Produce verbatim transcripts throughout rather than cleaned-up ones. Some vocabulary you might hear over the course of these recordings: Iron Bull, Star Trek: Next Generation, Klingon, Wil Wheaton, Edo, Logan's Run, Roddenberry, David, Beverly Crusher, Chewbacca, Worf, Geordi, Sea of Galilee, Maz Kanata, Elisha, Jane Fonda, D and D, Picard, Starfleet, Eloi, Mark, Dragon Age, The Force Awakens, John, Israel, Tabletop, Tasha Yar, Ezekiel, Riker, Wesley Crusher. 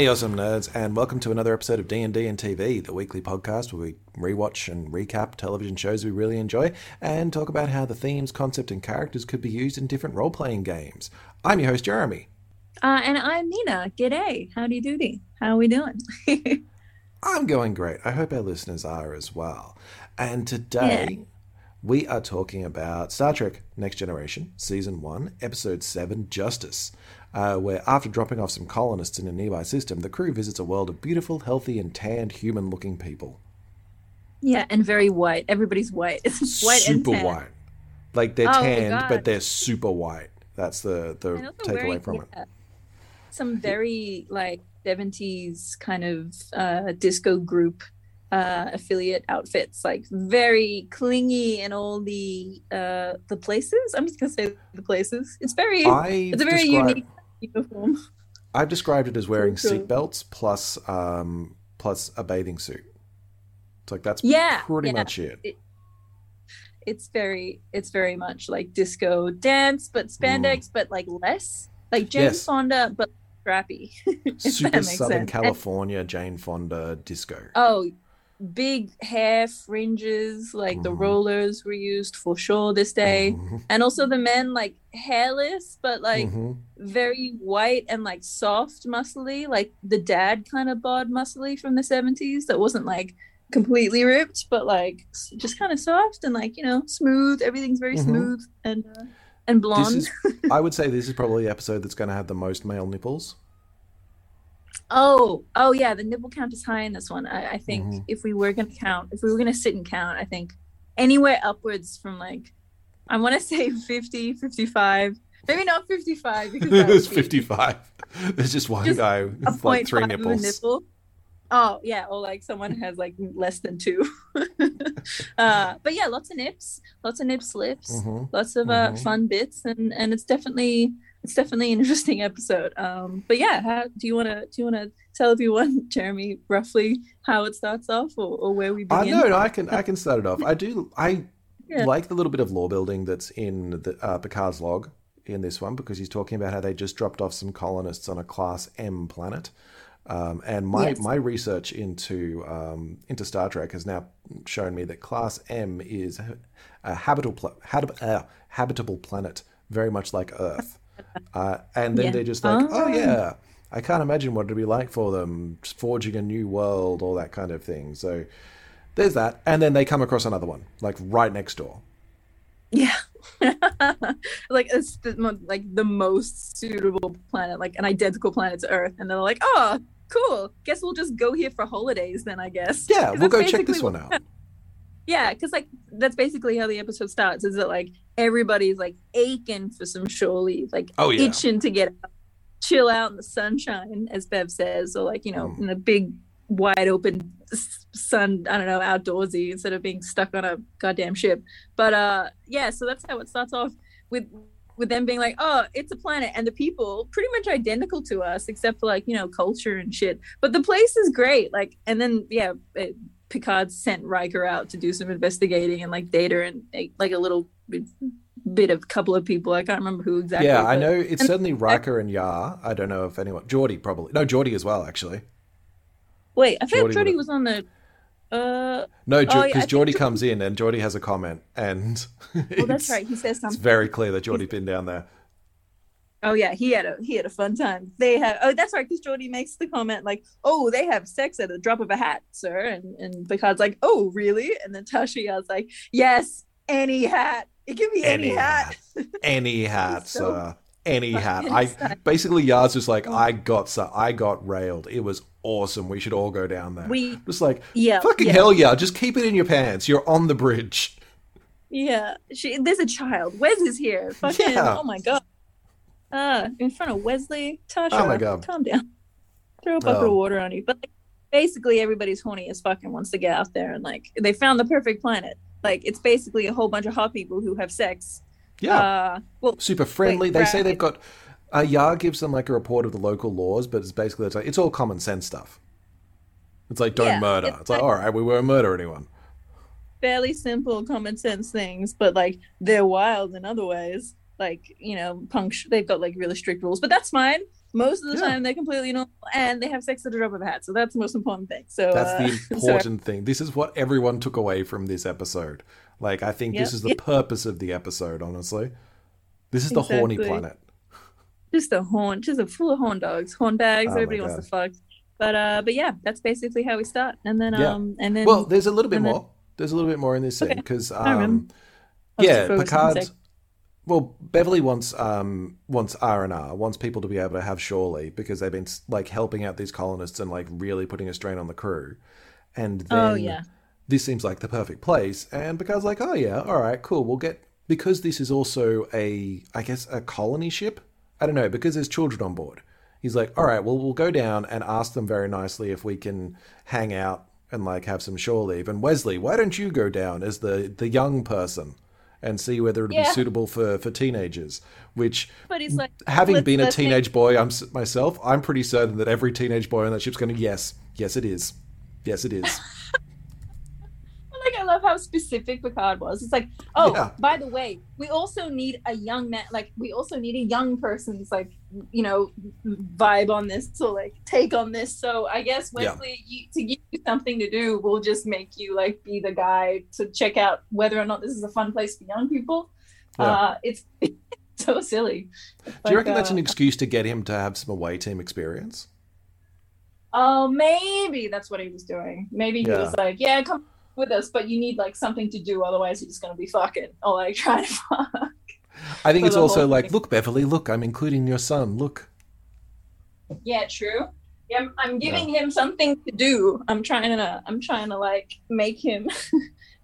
Hey awesome nerds, and welcome to another episode of D and D and T V, the weekly podcast where we rewatch and recap television shows we really enjoy and talk about how the themes, concept and characters could be used in different role-playing games. I'm your host Jeremy. Uh, and I'm Nina. G'day. Howdy doody. How are we doing? I'm going great. I hope our listeners are as well. And today yeah. we are talking about Star Trek: Next Generation, Season one, Episode seven, Justice. Uh, where after dropping off some colonists in a nearby system, the crew visits a world of beautiful, healthy, and tanned human-looking people. Yeah, and very white. Everybody's white. It's white and tan. Super white. Like, they're oh, tanned, but they're super white. That's the, the takeaway from yeah. it. Some very, like, seventies kind of uh, disco group uh, affiliate outfits. Like, very clingy in all the uh, the places. I'm just going to say the places. It's very, I it's a very describe- unique... uniform. I've described it as wearing so cool. seatbelts plus um, plus a bathing suit. It's like that's yeah, pretty yeah. much it. it. It's very it's very much like disco dance, but spandex, mm. but like less like Jane yes. Fonda, but strappy. Super Southern sense. California and, Jane Fonda disco. Oh, big hair fringes, like mm. the rollers were used for sure this day, mm-hmm. and also the men like hairless but like mm-hmm. very white and like soft muscly, like the dad kind of bod muscly from the seventies that wasn't like completely ripped but like just kind of soft and like, you know, smooth. Everything's very mm-hmm. smooth and uh, and blonde. This is, I would say this is probably the episode that's going to have the most male nipples. Oh, oh yeah, the nipple count is high in this one. I, I think mm-hmm. if we were going to count, if we were going to sit and count, I think anywhere upwards from like, I want to say fifty, fifty-five, maybe not fifty-five. Because it was be, fifty-five. There's just one just guy with like three nipples. Nipple. Oh yeah, or like someone has like less than two. uh, but yeah, lots of nips, lots of nip slips, mm-hmm. lots of uh, mm-hmm. fun bits, and, and it's definitely... It's definitely an interesting episode. Um, but yeah, how, do you want to do you want to tell everyone, Jeremy, roughly how it starts off or, or where we begin? Uh, no, no, I can I can start it off. I do I yeah. like the little bit of lore building that's in the uh, Picard's log in this one, because he's talking about how they just dropped off some colonists on a Class M planet. Um, and my, yes. my research into um, into Star Trek has now shown me that Class M is a habitable hab, uh, habitable planet, very much like Earth. Uh, and then yeah. they're just like, oh. oh yeah, I can't imagine what it'd be like for them, just forging a new world, all that kind of thing. So there's that. And then they come across another one, like right next door. Yeah. Like it's the, like the most suitable planet, like an identical planet to Earth. And they're like, oh, cool. Guess we'll just go here for holidays then, I guess. Yeah, we'll go check this one out. Yeah, because like that's basically how the episode starts. Is that like everybody's like aching for some shore leave, like oh, yeah. itching to get out, chill out in the sunshine, as Bev says, or like, you know, mm. in a big wide open sun. I don't know, outdoorsy instead of being stuck on a goddamn ship. But uh, yeah, so that's how it starts off with with them being like, oh, it's a planet, and the people pretty much identical to us, except for like, you know, culture and shit. But the place is great, like, and then yeah. It, Picard sent Riker out to do some investigating, and like Data and like a little bit of couple of people. I can't remember who exactly. Yeah, but... I know it's and certainly Riker and Yar. I don't know if anyone. Geordi probably. No, Geordi as well, actually. Wait, I thought Geordi was on the. Uh... No, because oh, yeah, Geordi comes in and Geordi has a comment, and. Well, that's right. He says something. It's very clear that Geordi's been down there. Oh yeah, he had a he had a fun time. They have oh that's right, because Geordi makes the comment like, oh, they have sex at the drop of a hat, sir, and and Picard's like, oh really? And then Tasha Yar's like, yes, any hat. It can be any, any hat. hat. Any hat, so sir. Any hat. I basically Yar's just like, I got sir, I got railed. It was awesome. We should all go down there. We just like yeah, fucking yeah. hell yeah, just keep it in your pants. You're on the bridge. Yeah. She there's a child. Wes is here. Fucking yeah. oh my god. Uh, in front of Wesley, Tasha, oh my God. Calm down. Throw a bucket oh. of water on you. But like, basically, everybody's horny as fuck and wants to get out there. And like, they found the perfect planet. Like, it's basically a whole bunch of hot people who have sex. Yeah. Uh, well, super friendly. Like, they right. say they've got. Uh, Yar gives them like a report of the local laws, but it's basically it's, like, it's all common sense stuff. It's like don't yeah, murder. It's, it's like, like all right, we won't murder anyone. Fairly simple common sense things, but like they're wild in other ways. Like, you know, punctu- they've got like really strict rules, but that's fine. Most of the yeah. time, they're completely normal, and they have sex at the drop of a hat. So that's the most important thing. So that's uh, the important sorry. thing. This is what everyone took away from this episode. Like, I think yep. this is the yep. purpose of the episode, honestly. This is the exactly. horny planet. Just a horn, just a full of horn dogs, horn bags. Oh, everybody wants to fuck. But uh, but yeah, that's basically how we start. And then yeah. um, and then well, there's a little bit more. Then... There's a little bit more in this scene because okay. um, yeah, Picard. Well, Beverly wants um wants R and R, wants people to be able to have shore leave because they've been like helping out these colonists and like really putting a strain on the crew. And then oh, yeah. this seems like the perfect place. And Picard's like, oh yeah, all right, cool, we'll get because this is also a I guess a colony ship. I don't know, because there's children on board. He's like, all right, well, we'll go down and ask them very nicely if we can hang out and like have some shore leave. And Wesley, why don't you go down as the, the young person and see whether it'd yeah. be suitable for, for teenagers, which but he's like, having been a teenage make- boy I'm, myself, I'm pretty certain that every teenage boy on that ship's going, yes, yes, it is. Yes, it is. I love how specific Picard was. It's like, oh, yeah. by the way, we also need a young man. Like, we also need a young person's, like, you know, vibe on this to like take on this. So I guess Wesley, yeah. you, to give you something to do, we'll just make you like be the guy to check out whether or not this is a fun place for young people. Yeah. Uh, it's, it's so silly. It's do like, you reckon uh, that's an excuse to get him to have some away team experience? Oh, maybe that's what he was doing. Maybe he yeah. was like, yeah, come. with us, but you need like something to do, otherwise you're just going to be fucking or like trying to fuck. I think it's also like thing. Look, Beverly, look, I'm including your son, look. Yeah, true. Yeah, I'm, I'm giving yeah. him something to do. I'm trying to I'm trying to like make him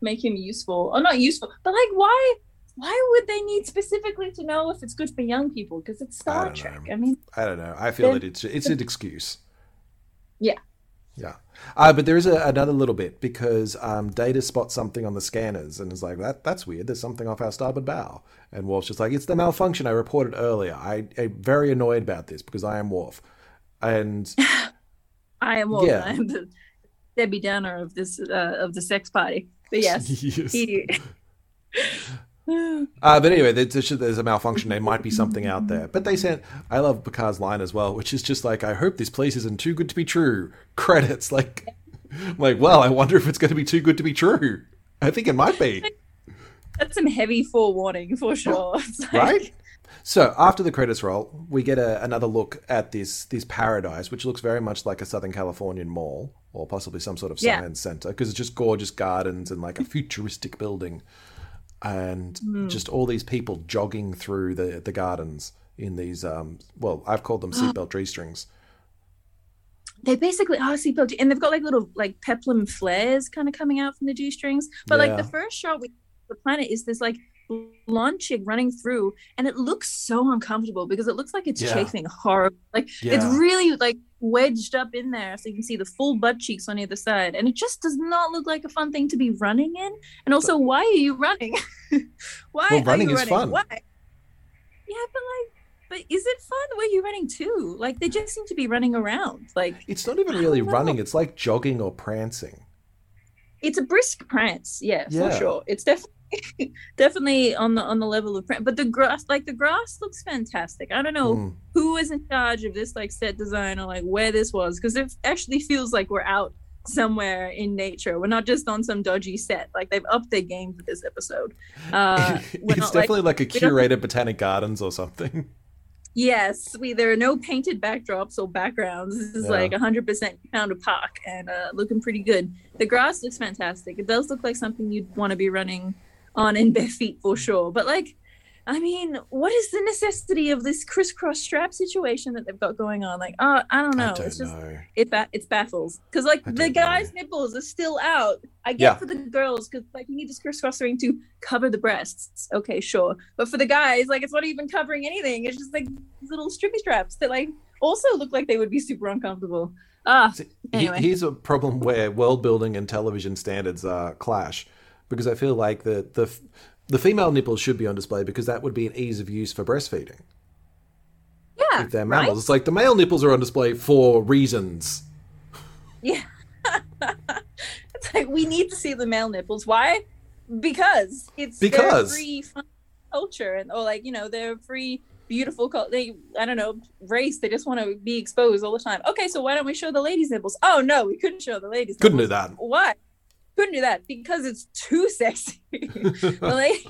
make him useful or not useful, but like why why would they need specifically to know if it's good for young people? Because it's Star I Trek know. I mean, I don't know, I feel that it's it's an excuse. Yeah. Yeah. Uh, but there is a, another little bit because um, Data spots something on the scanners and is like, that that's weird. There's something off our starboard bow. And Worf's just like, it's the malfunction I reported earlier. I, I'm very annoyed about this because I am Worf. And I am Worf. Yeah. I am the Debbie Downer of this uh, of the sex party. But yes. yes. He... uh, but anyway, there's, there's a malfunction. There might be something out there. But they sent, I love Picard's line as well, which is just like, I hope this place isn't too good to be true. Credits. Like, like, well, I wonder if it's going to be too good to be true. I think it might be. That's some heavy forewarning for sure. It's like... Right? So after the credits roll, we get a, another look at this this paradise, which looks very much like a Southern Californian mall or possibly some sort of science yeah. center because it's just gorgeous gardens and like a futuristic building. And mm. just all these people jogging through the, the gardens in these, um, well, I've called them seatbelt G-strings. They basically are seatbelt, and they've got like little like peplum flares kind of coming out from the G-strings. But yeah. like the first shot we the planet is this like blonde chick running through, and it looks so uncomfortable because it looks like it's yeah. chafing horribly. Like yeah. it's really like wedged up in there, so you can see the full butt cheeks on either side, and it just does not look like a fun thing to be running in. And also, why are you running? Why well, running are you running? Is fun. Why? Yeah, but like, but is it fun? Where are you running to? Like, they just seem to be running around. Like, it's not even really running; it's like jogging or prancing. It's a brisk prance, yeah, yeah. for sure. It's definitely. Definitely on the on the level of print, but the grass like the grass looks fantastic. I don't know mm. who was in charge of this like set design or like where this was, because it actually feels like we're out somewhere in nature. We're not just on some dodgy set. Like they've upped their game for this episode. Uh, it's not, definitely like, like a curated Botanic Gardens or something. Yes, we there are no painted backdrops or backgrounds. This is yeah. like one hundred percent found a park and uh, looking pretty good. The grass looks fantastic. It does look like something you'd want to be running on in bare feet for sure. But like, I mean, what is the necessity of this crisscross strap situation that they've got going on? Like, oh, I don't know. I don't it's just, know. It, ba- it baffles. Cause like the guys' know. nipples are still out. I get yeah. for the girls, cause like you need this crisscross ring to cover the breasts. Okay, sure. But for the guys, like it's not even covering anything. It's just like these little strippy straps that like also look like they would be super uncomfortable. Ah, See, anyway. Here's a problem where world building and television standards uh, clash. Because I feel like the, the the female nipples should be on display because that would be an ease of use for breastfeeding. Yeah, if they're mammals, right? It's like the male nipples are on display for reasons. Yeah, it's like we need to see the male nipples. Why? Because it's because free fun culture, and or like you know they're free beautiful, they, I don't know, race. They just want to be exposed all the time. Okay, so why don't we show the ladies' nipples? Oh, no, we couldn't show the ladies' couldn't nipples. Couldn't do that. Why? Couldn't do that because it's too sexy. Like,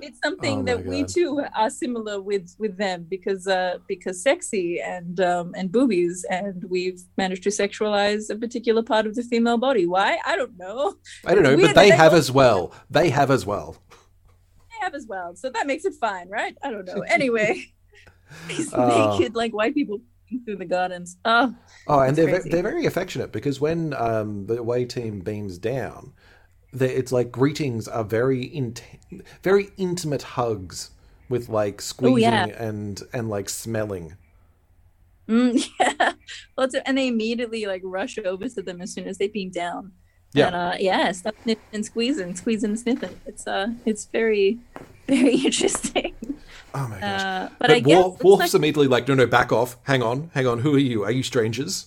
it's something oh that God. we too are similar with with them because uh because sexy and um and boobies, and we've managed to sexualize a particular part of the female body. Why? I don't know. I don't know, but they, they have as well. They have as well. They have as well. So that makes it fine, right? I don't know. Anyway, these oh. naked like white people through the gardens. Oh, oh, and they're ve- they're very affectionate because when um the away team beams down, it's like greetings are very int- very intimate hugs with like squeezing Ooh, yeah. and and like smelling. Mm, yeah, lots of, and they immediately like rush over to them as soon as they beam down. Yeah, and, uh, yeah, stop sniffing and squeezing, squeezing and sniffing. It's uh, it's very, very interesting. Oh my gosh! Uh, but, but I guess Worf, Worf's like- immediately like, no, no, back off, hang on, hang on. Who are you? Are you strangers?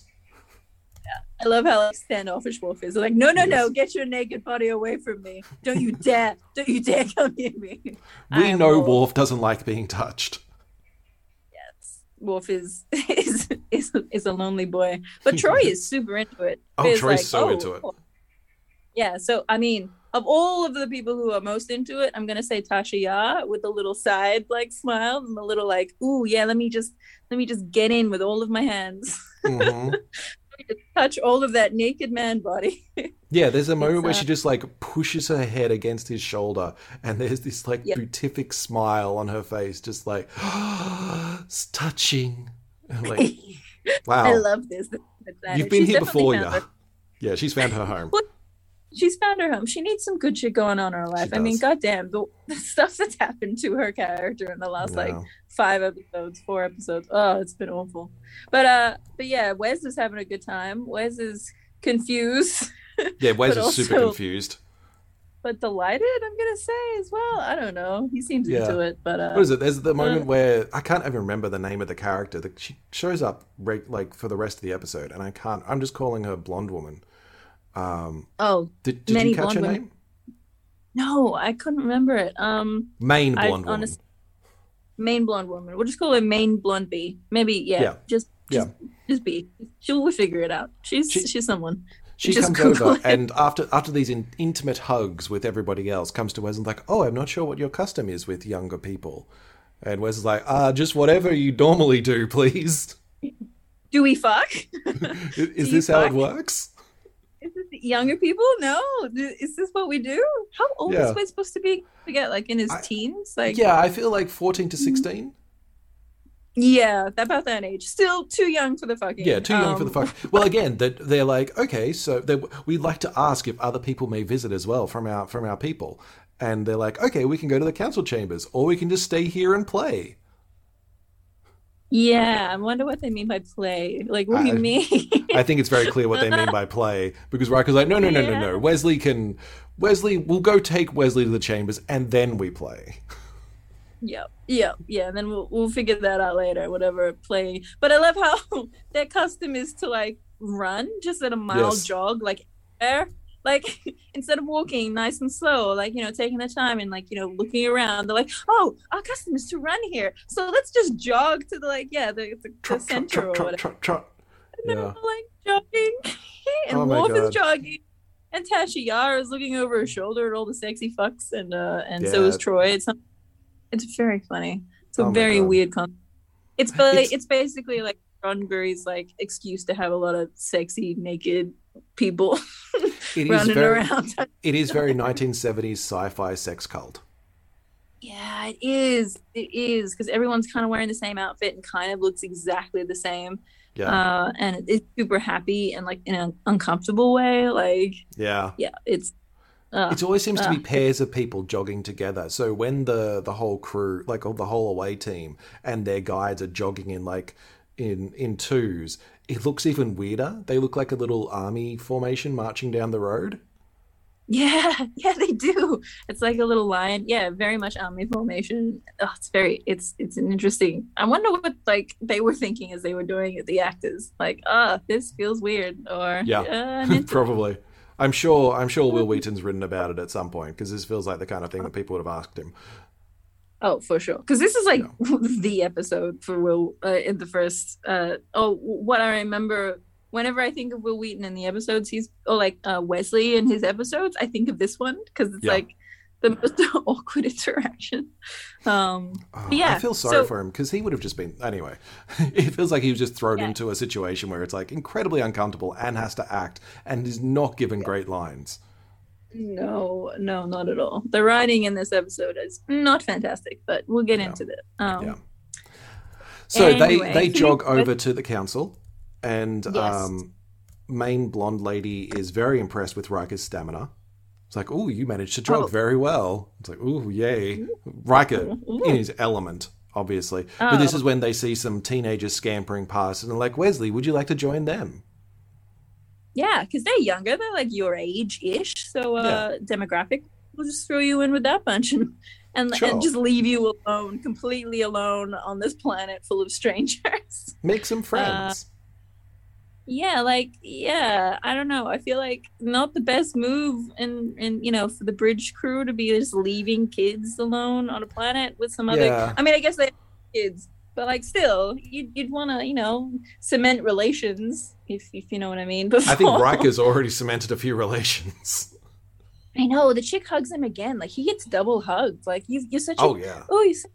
I love how like standoffish Worf is. They're like, no, no, yes. no, get your naked body away from me. Don't you dare, don't you dare come near me. We I know Worf. Worf doesn't like being touched. Yes, Worf is is is, is a lonely boy. But Troy is super into it. Oh, Troy's like, so oh, into it. Yeah, so, I mean, of all of the people who are most into it, I'm going to say Tasha Yar with a little side, like, smile and a little, like, ooh, yeah, let me just, let me just get in with all of my hands. Mm-hmm. To touch all of that naked man body. Yeah, there's a moment uh, where she just like pushes her head against his shoulder, and there's this like yep. beatific smile on her face, just like oh, it's touching. And, like, wow, I love this. You've been she's here before, yeah. Yeah, she's found her home. Well, she's found her home. She needs some good shit going on in her life. I mean, goddamn, the, the stuff that's happened to her character in the last wow. like five episodes, four episodes. Oh, it's been awful. But uh, but yeah, Wes is having a good time. Wes is confused. Yeah, Wes is also, super confused. But delighted, I'm gonna say as well. I don't know. He seems yeah. into it. But uh, what is it? There's the moment uh, where I can't even remember the name of the character. That she shows up like for the rest of the episode, and I can't. I'm just calling her Blonde Woman. Um, oh, did, did you catch her women. name? No, I couldn't remember it. Um, main blonde I, honestly, woman. Main blonde woman. We'll just call her Main Blonde B. Maybe, yeah. yeah. Just, just, yeah. just B. She'll we'll figure it out. She's she, she's someone. She just comes Google over it. and after after these in, intimate hugs with everybody else, comes to Wes and like, oh, I'm not sure what your custom is with younger people. And Wes is like, ah, just whatever you normally do, please. Do we fuck? is is this fuck? how it works? Is this younger people? No. Is this what we do? How old yeah. is Wes supposed to be? I forget, like in his I, teens? Like Yeah, I feel like fourteen to sixteen. Yeah, about that age. Still too young for the fucking. Yeah, too um, young for the fuck. Well, again, they're, they're like, okay, so they, we'd like to ask if other people may visit as well from our from our people. And they're like, okay, we can go to the council chambers or we can just stay here and play. Yeah, I wonder what they mean by play. Like, what do you I, mean? I think it's very clear what they mean by play because Riker's like, no, no, no, yeah. no, no. Wesley can, Wesley, we'll go take Wesley to the chambers and then we play. Yeah, yeah, yeah. And then we'll we'll figure that out later, whatever play. But I love how their custom is to like run just at a mile yes. jog, like air. Like, instead of walking nice and slow, like, you know, taking their time and, like, you know, looking around, they're like, oh, our custom is to run here. So let's just jog to the, like, yeah, the, the, trot, the center trot, trot, or whatever. Trot, trot, trot. And yeah. they're, like, jogging. And oh Worf is jogging. And Tasha Yar is looking over her shoulder at all the sexy fucks. And uh, and yeah. so is Troy. It's, not, it's very funny. It's a oh very weird concept. It's, it's, it's basically, like, Roddenberry's, like, excuse to have a lot of sexy, naked people it running is very, around. It is very nineteen seventies sci-fi sex cult. Yeah, it is. It is because everyone's kind of wearing the same outfit and kind of looks exactly the same. Yeah, uh, and it's super happy and like in an uncomfortable way. Like yeah, yeah. It's uh, it always seems uh, to be pairs of people jogging together. So when the the whole crew, like the whole away team, and their guides are jogging in like in in twos. It looks even weirder. They look like a little army formation marching down the road. Yeah, yeah, they do. It's like a little lion. Yeah, very much army formation. Oh, it's very, it's it's an interesting. I wonder what like they were thinking as they were doing it. The actors, like, ah, oh, this feels weird, or yeah, uh, probably. I'm sure. I'm sure Wil Wheaton's written about it at some point because this feels like the kind of thing that people would have asked him. Oh, for sure. Because this is like no. the episode for Wil uh, in the first. Uh, oh, what I remember whenever I think of Wil Wheaton in the episodes, he's or like uh, Wesley in his episodes. I think of this one because it's yeah. like the most awkward interaction. Um, oh, yeah, I feel sorry so, for him because he would have just been anyway. It feels like he was just thrown yeah. into a situation where it's like incredibly uncomfortable and has to act and is not given yeah. great lines. No, no, not at all. The writing in this episode is not fantastic, but we'll get yeah. into that. Um, yeah. So anyway, they, they jog over but, to the council, and yes. um, main blonde lady is very impressed with Riker's stamina. It's like, "Oh, you managed to jog oh. very well." It's like, "Oh, yay!" Riker Ooh. in his element, obviously. Oh. But this is when they see some teenagers scampering past, and they're like, "Wesley, would you like to join them?" Yeah, because they're younger. They're like your age-ish. So uh, yeah. demographic, we'll just throw you in with that bunch and and, sure. and just leave you alone, completely alone on this planet full of strangers. Make some friends. Uh, yeah, like, yeah, I don't know. I feel like not the best move in, in, you know, for the bridge crew to be just leaving kids alone on a planet with some yeah. other... I mean, I guess they have kids, but, like, still, you'd, you'd want to, you know, cement relations, if, if you know what I mean. Before. I think Riker's already cemented a few relations. I know. The chick hugs him again. Like, he gets double hugged. Like, you, you're such oh, a... Oh, yeah. Oh, you're such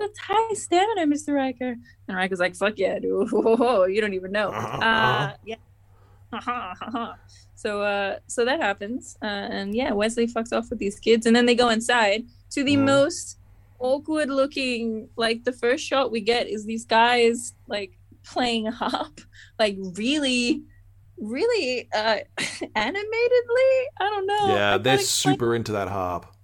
a high stamina, Mister Riker. And Riker's like, "Fuck yeah, dude. Oh, you don't even know." Uh-huh. Uh, yeah. Uh-huh, uh-huh. So, uh, so that happens. Uh, and, yeah, Wesley fucks off with these kids. And then they go inside to the mm. most... awkward looking, like the first shot we get is these guys like playing hop, like really really uh animatedly. I don't know, yeah they're super into that hop.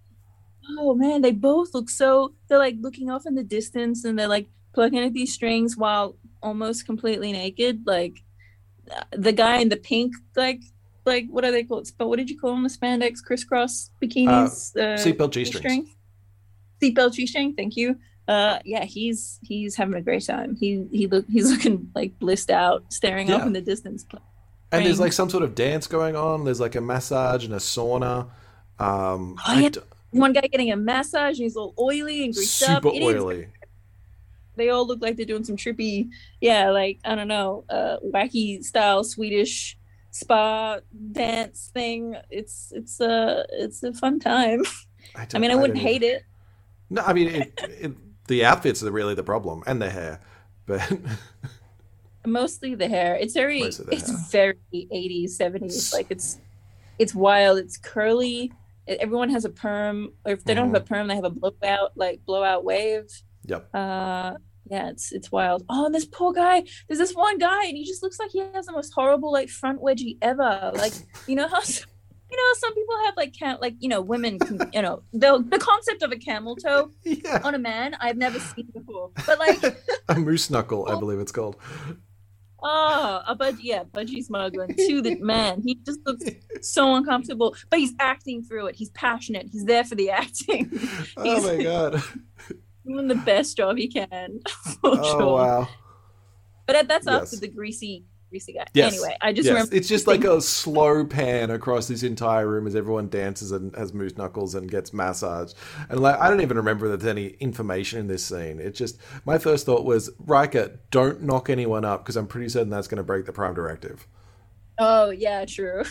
Oh man, they both look so, they're like looking off in the distance and they're like plucking at these strings while almost completely naked. Like the guy in the pink like like what are they called, but what did you call them, the spandex crisscross bikinis, uh, uh seatbelt G-strings. Seatbelt G-string, thank you. Uh, yeah, he's he's having a great time. He he look he's looking like blissed out, staring yeah. up in the distance. Playing. And there's like some sort of dance going on. There's like a massage and a sauna. Um, oh, yeah. d- One guy getting a massage and he's all oily and greased super up. Super oily. Is- they all look like they're doing some trippy, yeah, like I don't know, uh, wacky style Swedish spa dance thing. It's it's a it's a fun time. I, I mean, I, I wouldn't hate it. No, I mean, it, it, the outfits are really the problem, and the hair, but mostly the hair. It's very, it's hair. very eighties, seventies. Like it's, it's wild. It's curly. Everyone has a perm, or if they don't mm. have a perm, they have a blowout, like blowout wave. Yep. Uh, yeah, it's it's wild. Oh, and this poor guy. There's this one guy, and he just looks like he has the most horrible like front wedgie ever. Like you know how. You know, some people have like, cam- like you know, women. Can, you know, the the concept of a camel toe yeah. on a man I've never seen before. But like a moose knuckle, I believe it's called. Oh, a budgie, yeah, budgie smuggling to the man. He just looks so uncomfortable, but he's acting through it. He's passionate. He's there for the acting. Oh he's, my god, doing the best job he can. For oh sure. wow! But that, that's yes. after the greasy. Guy. Yes. Anyway, I just yes. remember it's just like a slow pan across this entire room as everyone dances and has moose knuckles and gets massaged. And like, I don't even remember that there's any information in this scene. It's just my first thought was Riker, don't knock anyone up because I'm pretty certain that's going to break the Prime Directive. Oh yeah, true.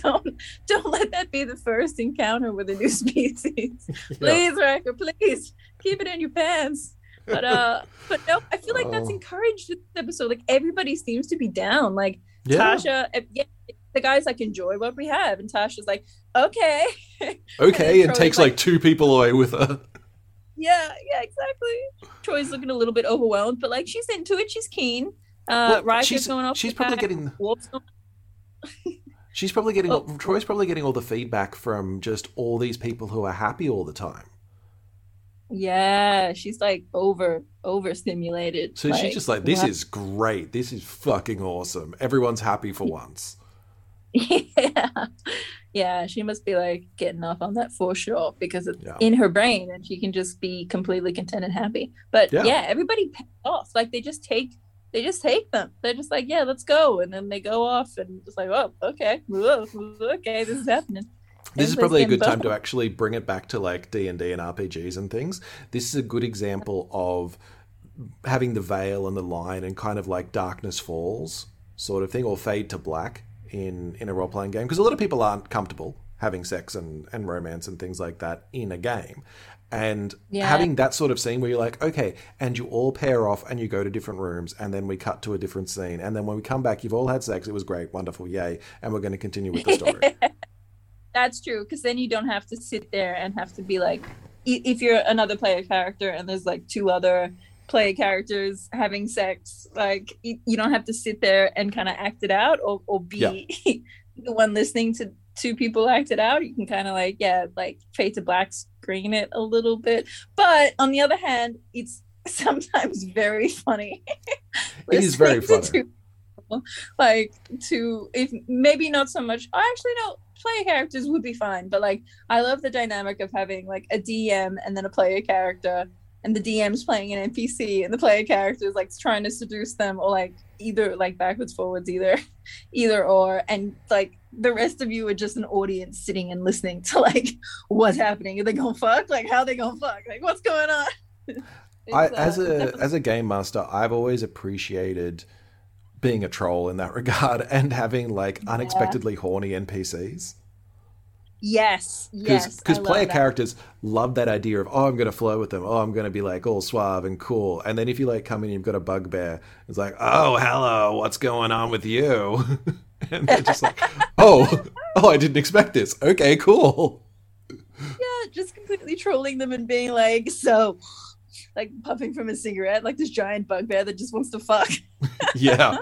don't don't let that be the first encounter with a new species. yeah. Please, Riker, please keep it in your pants. But uh, but no, I feel like oh. that's encouraged in this episode. Like everybody seems to be down. Like yeah. Tasha, yeah, the guys like enjoy what we have, and Tasha's like, okay, okay, and, and takes like, like two people away with her. Yeah, yeah, exactly. Troy's looking a little bit overwhelmed, but like she's into it. She's keen. Uh, well, Riker's she's, going off. She's probably getting. she's probably getting. Oh. All, Troy's probably getting all the feedback from just all these people who are happy all the time. Yeah, she's like over overstimulated. So like, she's just like, this wow. is great. This is fucking awesome. Everyone's happy for once. Yeah. Yeah, she must be like getting off on that for sure because it's yeah. in her brain and she can just be completely content and happy. But yeah, yeah everybody pays off. Like they just take they just take them. They're just like, yeah, let's go. And then they go off and it's like, oh, okay. Whoa, okay, this is happening. This is probably a good time to actually bring it back to like D and D and R P Gs and things. This is a good example of having the veil and the line and kind of like darkness falls sort of thing, or fade to black in, in a role-playing game. Because a lot of people aren't comfortable having sex and, and romance and things like that in a game. And yeah. having that sort of scene where you're like, okay, and you all pair off and you go to different rooms and then we cut to a different scene. And then when we come back, you've all had sex. It was great. Wonderful. Yay. And we're going to continue with the story. That's true. Because then you don't have to sit there and have to be like, if you're another player character and there's like two other player characters having sex, like you don't have to sit there and kind of act it out or, or be yeah. the one listening to two people act it out. You can kind of like, yeah, like fade to black screen it a little bit. But on the other hand, it's sometimes very funny. It is very funny. Two, like to, if maybe not so much, I actually don't, player characters would be fine. But like, I love the dynamic of having like a D M and then a player character, and the D M's playing an N P C and the player character is like trying to seduce them, or like either like backwards, forwards, either, either or. And like the rest of you are just an audience sitting and listening to like what's happening. Are they gonna fuck? Like how are they gonna fuck? Like what's going on? I, uh, as a as a game master, I've always appreciated being a troll in that regard and having like yeah. unexpectedly horny N P Cs. Yes, yes. Because player that. characters love that idea of, oh, I'm going to flirt with them. Oh, I'm going to be like all suave and cool. And then if you like come in and you've got a bugbear, it's like, oh, hello, what's going on with you? And they're just like, oh, oh, I didn't expect this. Okay, cool. Yeah, just completely trolling them and being like, so, like puffing from a cigarette, like this giant bugbear that just wants to fuck. Yeah.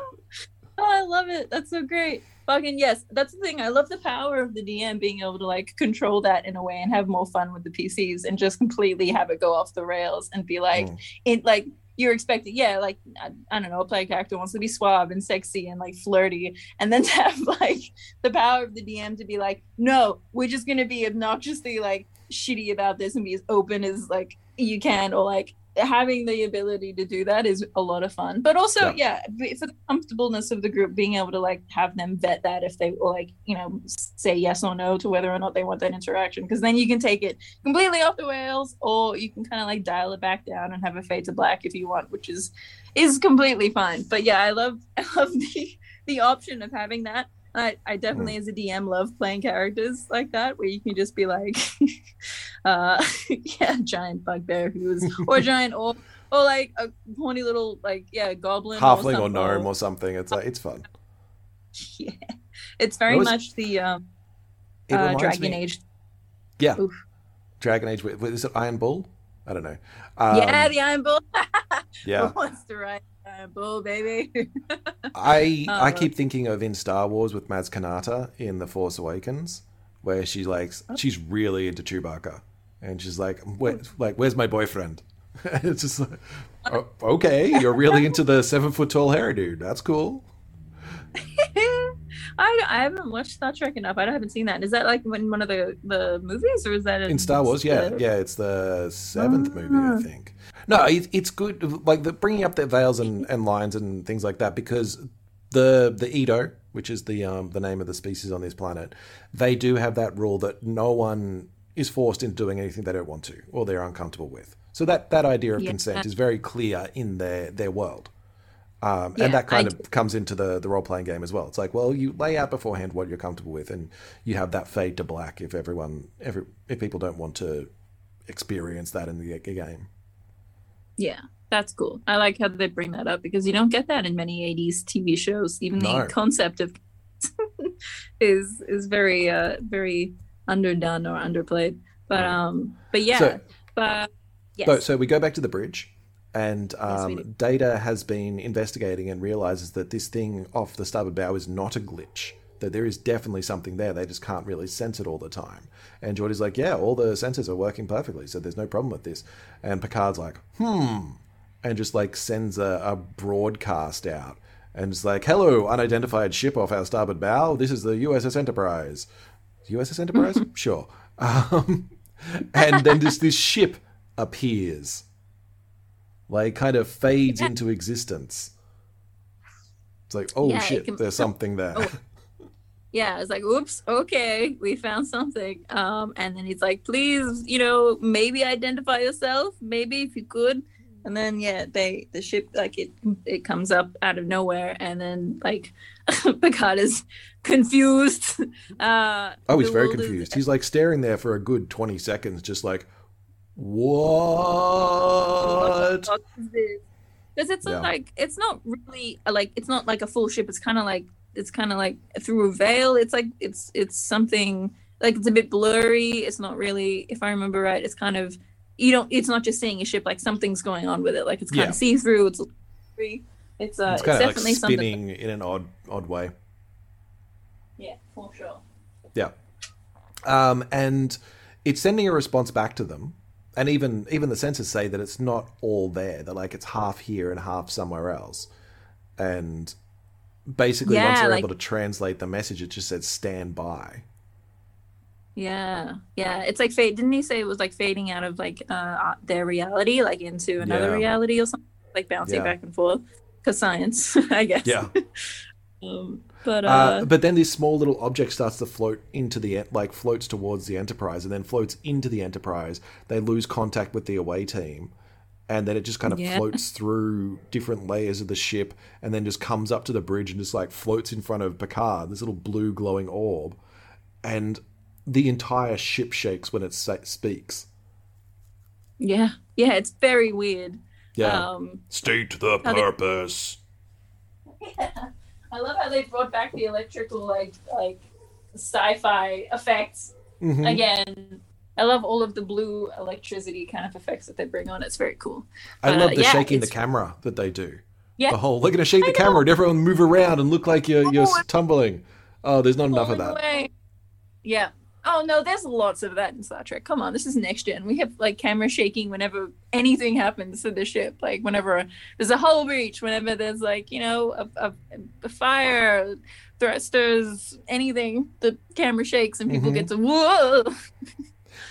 Oh, I love it. That's so great. Fucking yes. That's the thing. I love the power of the D M being able to like control that in a way and have more fun with the P Cs and just completely have it go off the rails and be like, mm. it like you're expecting, yeah, like, I, I don't know, a player character wants to be suave and sexy and like flirty. And then to have like the power of the D M to be like, no, we're just going to be obnoxiously like shitty about this and be as open as like you can, or like, having the ability to do that is a lot of fun. But also yeah. yeah for the comfortableness of the group, being able to like have them vet that if they, or like, you know, say yes or no to whether or not they want that interaction, because then you can take it completely off the rails, or you can kind of like dial it back down and have a fade to black if you want, which is is completely fine. But yeah, I love I love the the option of having that. I, I definitely, as a D M, love playing characters like that, where you can just be like, uh, yeah, giant bugbear who's, or giant, or or like a horny little, like, yeah, goblin. Halfling or, or gnome or something. It's like, it's fun. Yeah. It's very it was, much the um, uh, Dragon me. Age. Yeah. Oof. Dragon Age. Is it Iron Bull? I don't know. Um, yeah, the Iron Bull. Yeah. Who wants to write? Uh, bull, baby. I oh, I keep thinking of in Star Wars with Maz Kanata in The Force Awakens, where she likes oh. she's really into Chewbacca, and she's like, Where, like, where's my boyfriend? And it's just like, oh, okay, you're really into the seven foot tall hair dude. That's cool. I, I haven't watched Star Trek enough. I haven't seen that. Is that like in one of the, the movies, or is that a, in Star Wars? Yeah, the... yeah, it's the seventh uh... movie, I think. No, it, it's good. Like the bringing up their veils and, and lines and things like that, because the the Edo, which is the um the name of the species on this planet, they do have that rule that no one is forced into doing anything they don't want to or they're uncomfortable with. So that, that idea of yeah. consent is very clear in their their world. Um, yeah, and that kind I of do. comes into the, the role-playing game as well. It's like, well, you lay out beforehand what you're comfortable with, and you have that fade to black if everyone, every, if people don't want to experience that in the game. Yeah, that's cool. I like how they bring that up, because you don't get that in many eighties T V shows. Even no. the concept of is is very uh, very underdone or underplayed. But um, but yeah, so, but yes. So, so we go back to the bridge. And um, yes, Data has been investigating and realizes that this thing off the starboard bow is not a glitch, that there is definitely something there. They just can't really sense it all the time. And Geordi's like, yeah, all the sensors are working perfectly, so there's no problem with this. And Picard's like, hmm, and just like sends a, a broadcast out. And it's like, hello, unidentified ship off our starboard bow. This is the U S S Enterprise. U S S Enterprise? Sure. Um, and then this, this ship appears. Like, kind of fades yeah. into existence. It's like, oh yeah, shit, can... there's something there. Oh. Yeah, it's like, oops, okay, we found something. Um, and then he's like, please, you know, maybe identify yourself, maybe if you could. And then, yeah, they the ship, like, it it comes up out of nowhere. And then, like, Picard is confused. Uh, oh, he's very confused. Is- he's, like, staring there for a good twenty seconds, just like, what? What is this? Because it's yeah. not like, it's not really, like, it's not like a full ship. It's kind of like, it's kind of like through a veil. It's like, it's it's something, like, it's a bit blurry. It's not really, if I remember right, it's kind of, you don't, it's not just seeing a ship, like, something's going on with it. Like, it's kind yeah. of see-through. It's it's, uh, it's, it's definitely like spinning something in an odd odd way. Yeah, for sure. Yeah. Um, and it's sending a response back to them. And even even the sensors say that it's not all there. They're like, it's half here and half somewhere else. And basically, yeah, once they're like, able to translate the message, it just says stand by. Yeah, yeah. It's like fade. Didn't he say it was like fading out of like uh, their reality, like into another yeah. reality or something, like bouncing yeah. back and forth? Because science, I guess. Yeah. um, but uh... Uh, but then this small little object starts to float into the like floats towards the Enterprise and then floats into the Enterprise. They lose contact with the away team. And then it just kind of yeah. floats through different layers of the ship and then just comes up to the bridge and just like floats in front of Picard, this little blue glowing orb. And the entire ship shakes when it sa- speaks. Yeah. Yeah, it's very weird. Yeah. Um, State the purpose. They... Yeah. I love how they brought back the electrical, like, like sci-fi effects mm-hmm. again. I love all of the blue electricity kind of effects that they bring on. It's very cool. I uh, love the yeah, shaking the camera that they do. Yeah. The whole, they're going to shake I the know. camera and everyone move around and look like you're, you're oh, tumbling. Oh, there's not enough of that. Away. Yeah. Oh, no, there's lots of that in Star Trek. Come on, this is next gen. We have, like, camera shaking whenever anything happens to the ship. Like, whenever a, there's a hull breach, whenever there's, like, you know, a, a, a fire, thrusters, anything, the camera shakes and people mm-hmm. get to, whoa.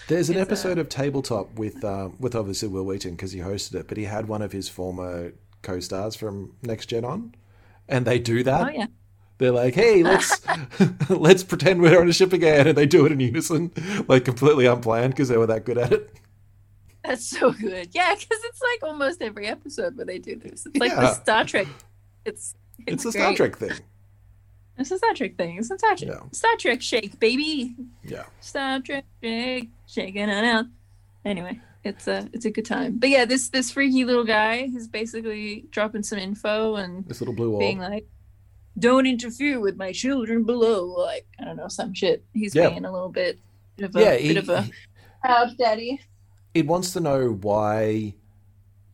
There's an it's episode a... of Tabletop with um, with obviously Wil Wheaton because he hosted it, but he had one of his former co-stars from Next Gen on, and they do that. Oh, yeah. They're like, hey, let's let's pretend we're on a ship again, and they do it in unison, like completely unplanned because they were that good at it. That's so good. Yeah, because it's like almost every episode where they do this. It's like yeah. the Star Trek. It's it's, it's a Star Trek thing. It's a Star Trek thing. It's a Star Trek. Yeah. Star Trek shake, baby. Yeah. Star Trek shake, shaking it out. Anyway, it's a it's a good time. But yeah, this this freaky little guy is basically dropping some info and this little blue being orb. Like, "Don't interfere with my children below." Like, I don't know, some shit. He's yeah. being a little bit of a yeah, he, bit of a proud daddy. It wants to know why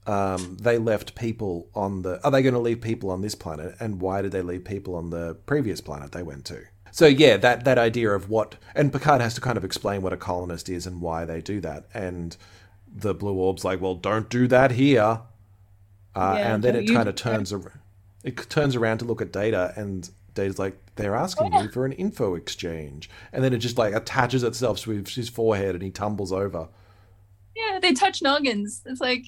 Um, they left people on the... Are they going to leave people on this planet? And why did they leave people on the previous planet they went to? So, yeah, that, that idea of what... And Picard has to kind of explain what a colonist is and why they do that. And the blue orb's like, well, don't do that here. Uh, yeah, and then it kind of turns, ar- it turns around to look at Data, and Data's like, they're asking oh, yeah. you for an info exchange. And then it just, like, attaches itself to his forehead and he tumbles over. Yeah, they touch noggins. It's like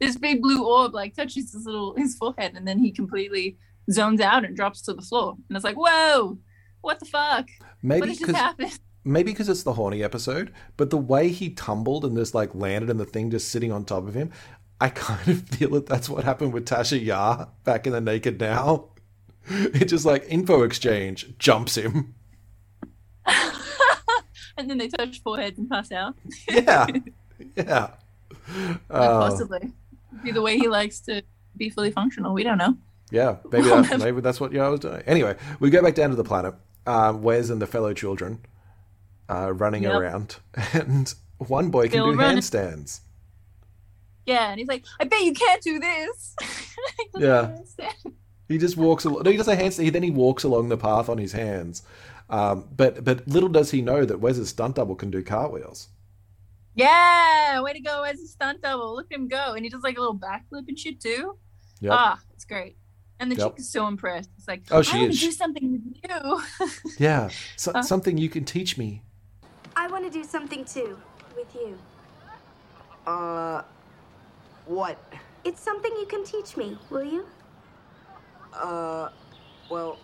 this big blue orb like touches his little his forehead, and then he completely zones out and drops to the floor. And it's like, whoa, what the fuck? Maybe what did just happen? Maybe because it's the horny episode, but the way he tumbled and just like landed and the thing just sitting on top of him, I kind of feel that that's what happened with Tasha Yar back in the Naked Now. It just like info exchange jumps him. And then they touch foreheads and pass out. Yeah, yeah. Uh, possibly. Be the way he likes to be fully functional. We don't know. Yeah, maybe, that, maybe that's what Yara was doing. Anyway, we go back down to the planet. Uh, Wes and the fellow children uh, running yep. around. And one boy Still can do running. handstands. Yeah, and he's like, I bet you can't do this. Yeah. He just walks along. No, he doesn't handstand. Then he walks along the path on his hands. Um, but but little does he know that Wes's stunt double can do cartwheels. Yeah, way to go, Wes's stunt double. Look at him go. And he does like a little backflip and shit too. Yep. Ah, it's great. And the yep. chick is so impressed. It's like, oh, she I want to do something with you. Yeah, so, uh, something you can teach me. I want to do something too with you. Uh, what? It's something you can teach me, will you? Uh, well,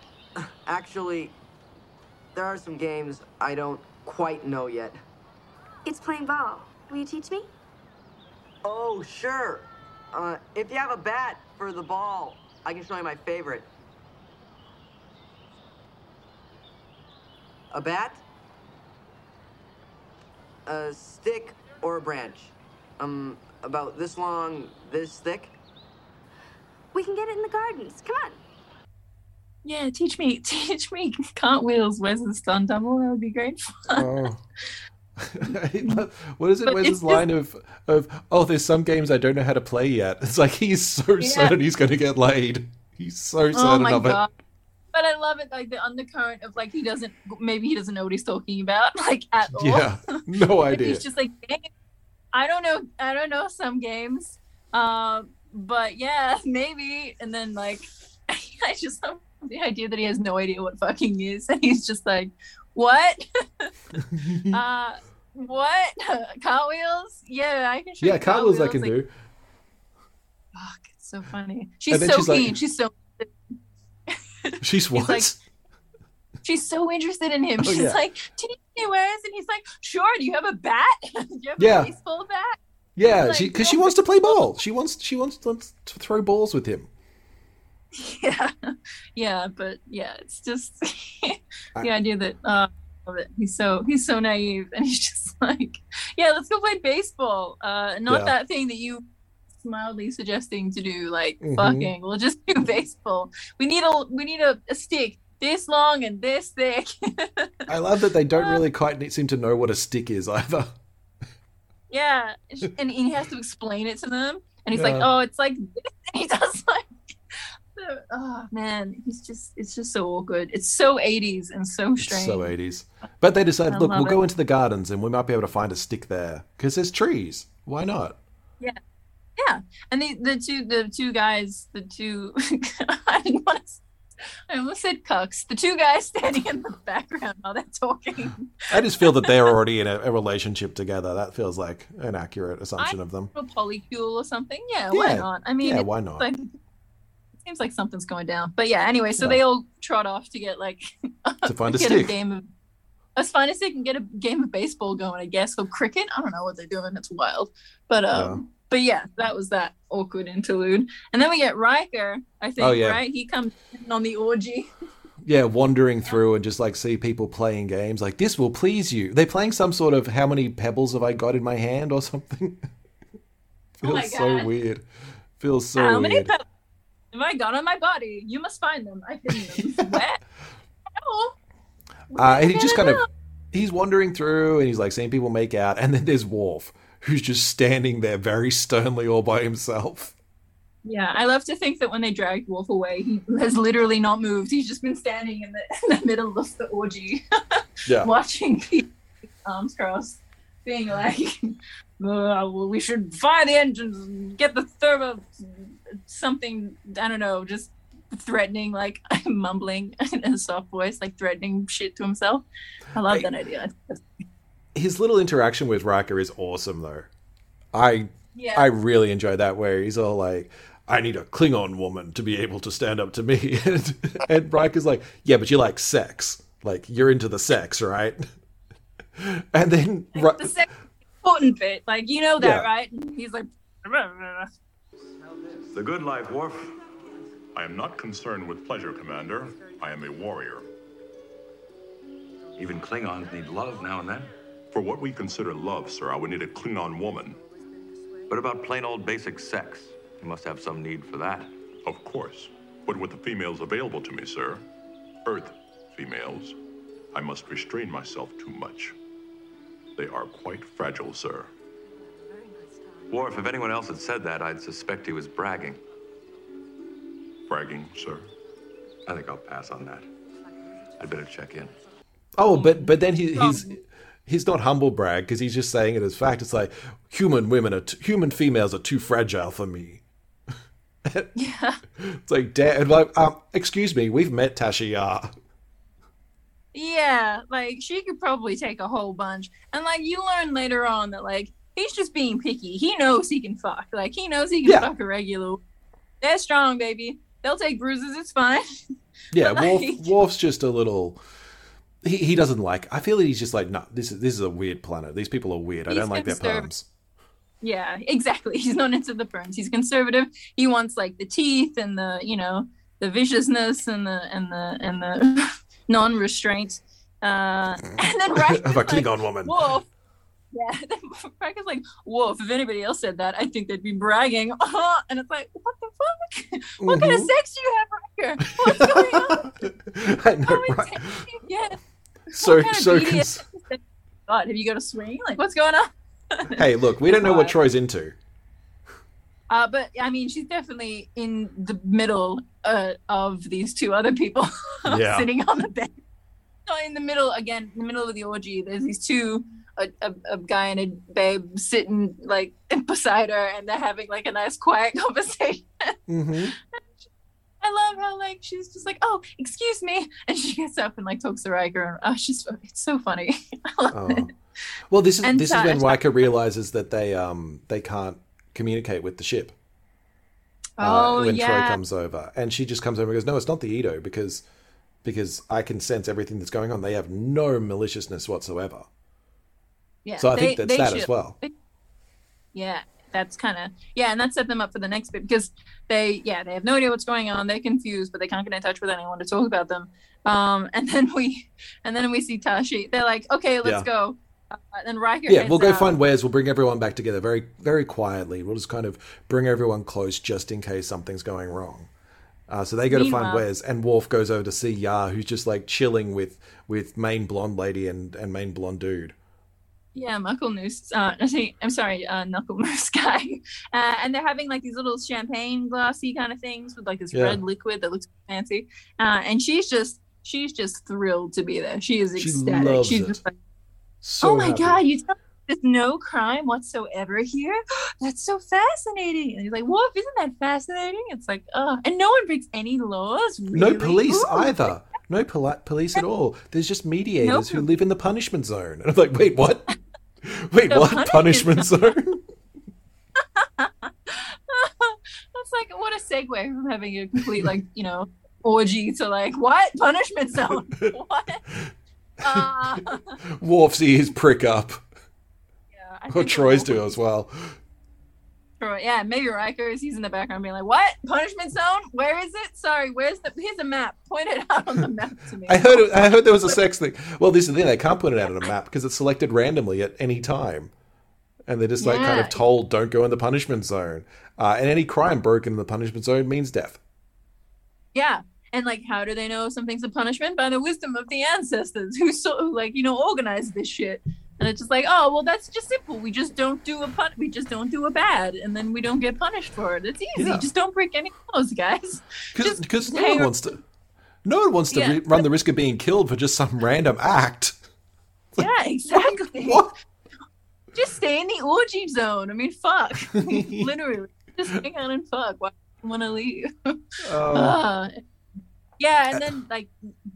actually... there are some games I don't quite know yet. It's playing ball. Will you teach me? Oh, sure. Uh, if you have a bat for the ball, I can show you my favorite. A bat, a stick, or a branch. Um, about this long, this thick. We can get it in the gardens. Come on. Yeah, teach me. Teach me cartwheels. Where's the stunt double? That would be great fun. Oh. What is it? But where's his line just... of, of, oh, there's some games I don't know how to play yet. It's like he's so yeah. certain he's going to get laid. He's so certain oh my of God. it. But I love it, like the undercurrent of like he doesn't, maybe he doesn't know what he's talking about, like at all. Yeah, no idea. He's just like, hey, I don't know, I don't know some games, um, but yeah, maybe. And then like, I just love the idea that he has no idea what fucking is, and he's just like, what? uh, what? Cartwheels? Yeah, I can. Show yeah, cartwheels I can like, do. Fuck, it's so funny. She's so she's keen. Like... She's so. She's what? Like, she's so interested in him. Oh, she's yeah. like, teach me ways. And he's like, sure, do you have a bat? do you have yeah. a baseball bat? Yeah, because like, she, no. she wants to play ball. She wants she wants to throw balls with him. Yeah. Yeah, but yeah, it's just the idea that uh, he's so he's so naive. And he's just like, yeah, let's go play baseball. Uh, not yeah. that thing that you... mildly suggesting to do, like mm-hmm. fucking we'll just do baseball. We need a we need a, a stick this long and this thick. I love that they don't really quite seem to know what a stick is either. Yeah, and he has to explain it to them, and he's yeah. like, oh, it's like this, and he does like the, oh man, he's just it's just so awkward. It's so eighties and so strange. It's so eighties. But they decided, I look, we'll it. go into the gardens and we might be able to find a stick there because there's trees. Why not? Yeah. Yeah, and the, the two the two guys, the two, I didn't want to, I almost said cucks, the two guys standing in the background while they're talking. I just feel that they're already in a, a relationship together. That feels like an accurate assumption I of them. A polycule or something, yeah, yeah, why not? I mean, yeah, why not? Like, it seems like something's going down. But yeah, anyway, so yeah. they all trot off to get like, to find to a get stick. A game of, Let's find a stick and get a game of baseball going, I guess, or cricket. I don't know what they're doing, it's wild. But, um. Yeah. But yeah, that was that awkward interlude. And then we get Riker, I think, oh, yeah. right? He comes in on the orgy. Yeah, wandering through and just like see people playing games. Like, this will please you. They're playing some sort of how many pebbles have I got in my hand or something. Feels oh my God. so weird. Feels so how weird. How many pebbles have I got on my body? You must find them. I hid them. Where? How? Where uh, and he just kind of, he's wandering through and he's like seeing people make out. And then there's Worf, who's just standing there very sternly all by himself. Yeah, I love to think that when they dragged Worf away, he has literally not moved. He's just been standing in the, in the middle of the orgy, yeah. watching people with arms crossed, being like, well, we should fire the engines and get the thermo something, I don't know, just threatening, like mumbling in a soft voice, like threatening shit to himself. I love I- that idea. His little interaction with Riker is awesome, though. I yeah. I really enjoy that, where he's all like, I need a Klingon woman to be able to stand up to me. And, and Riker's like, yeah, but you like sex. Like, you're into the sex, right? And then... Like, R- the sex is the important bit. Like, you know that, yeah. right? And he's like... The good life, Worf. I am not concerned with pleasure, Commander. I am a warrior. Even Klingons need love now and then. For what we consider love, sir, I would need a Klingon woman. What about plain old basic sex? You must have some need for that. Of course. But with the females available to me, sir, Earth females, I must restrain myself too much. They are quite fragile, sir. Worf, if anyone else had said that, I'd suspect he was bragging. Bragging, sir? I think I'll pass on that. I'd better check in. Oh, but but then he, he's... He's not humble brag because he's just saying it as fact. It's like human women are t- human females are too fragile for me. yeah, it's like damn. Like, um, excuse me, we've met Tasha Yar. Yeah, like she could probably take a whole bunch. And like you learn later on that like he's just being picky. He knows he can fuck. Like he knows he can yeah. fuck a regular. They're strong, baby. They'll take bruises. It's fine. Yeah, like... Worf, Worf's just a little. he, he doesn't like. I feel that he's just like, no, this is this is a weird planet. These people are weird. I he's don't like their perms. Yeah, exactly. He's not into the perms. He's conservative. He wants like the teeth and the, you know, the viciousness and the and the and the non-restraint. Uh, and then right of a Klingon like, woman. Wolf. Yeah, then Frank is like, "Wolf, if anybody else said that, I think they'd be bragging." Uh-huh. And it's like, what the fuck? What mm-hmm. kind of sex do you have, Riker? What's going on? I know, oh, right? Yeah. So, so. Cons- God, have you got a swing? Like, what's going on? Hey, look, we don't know what Troy's into. Uh, but I mean, she's definitely in the middle uh, of these two other people yeah. sitting on the bed. So in the middle again, in the middle of the orgy, there's these two. A, a, a guy and a babe sitting like beside her, and they're having like a nice quiet conversation. Mm-hmm. She, I love how like she's just like, "Oh, excuse me," and she gets up and like talks to Riker, and oh, she's it's so funny. I love oh. it. Well, this is and this so, is when Riker realizes that they um they can't communicate with the ship. Oh uh, when yeah. Troy comes over, and she just comes over and goes, "No, it's not the Edo because because I can sense everything that's going on. They have no maliciousness whatsoever." Yeah, so I they, think that's that should, as well. They, yeah, that's kind of... Yeah, and that set them up for the next bit because they, yeah, they have no idea what's going on. They're confused, but they can't get in touch with anyone to talk about them. Um, and then we and then we see Tashi. They're like, okay, let's yeah. go. Uh, and Riker Yeah, we'll go out. find Wes. We'll bring everyone back together very, very quietly. We'll just kind of bring everyone close just in case something's going wrong. Uh, so they go Meanwhile, to find Wes, and Worf goes over to see Yar, who's just like chilling with, with main blonde lady and, and main blonde dude. Yeah, Knuckle Noose. Uh, I'm sorry, uh, Knuckle Noose guy. Uh, and they're having like these little champagne glassy kind of things with like this yeah. red liquid that looks fancy. Uh, and she's just she's just thrilled to be there. She is ecstatic. She loves she's it. just like, so oh my happy. God, you tell me there's no crime whatsoever here? That's so fascinating. And he's like, "Whoa, isn't that fascinating?" It's like, oh, and no one breaks any laws. Really? No police Ooh. either. No poli- police at all. There's just mediators no who pol- live in the punishment zone. And I'm like, wait, what? Wait, the what? Punishment zone? That's like, what a segue from having a complete, like, you know, orgy to like, what? Punishment zone? What? Uh... Worf's ears prick up. Yeah, I or Troy's do as well. Troy, yeah, maybe Riker's. He's in the background being like, what? Punishment zone? Where is it? Sorry, where's the... Here's a map. Point it out on the map to me. I heard it, I heard there was a sex thing. Well, this is the thing. They can't point it out on a map because it's selected randomly at any time. And they're just like yeah. kind of told, don't go in the punishment zone. Uh, and any crime broken in the punishment zone means death. Yeah. And like, how do they know something's a punishment? By the wisdom of the ancestors who sort of like, you know, organized this shit. And it's just like, oh, well, that's just simple. We just don't do a pun- we just don't do a bad, and then we don't get punished for it. It's easy. Yeah. Just don't break any laws, guys. Because no one wants to, no one wants to yeah. re- run the risk of being killed for just some random act. Like, yeah, exactly. What? Just stay in the orgy zone. I mean, fuck. Literally, just hang out and fuck. Why do you want to leave? Um, uh, Yeah, and then, like,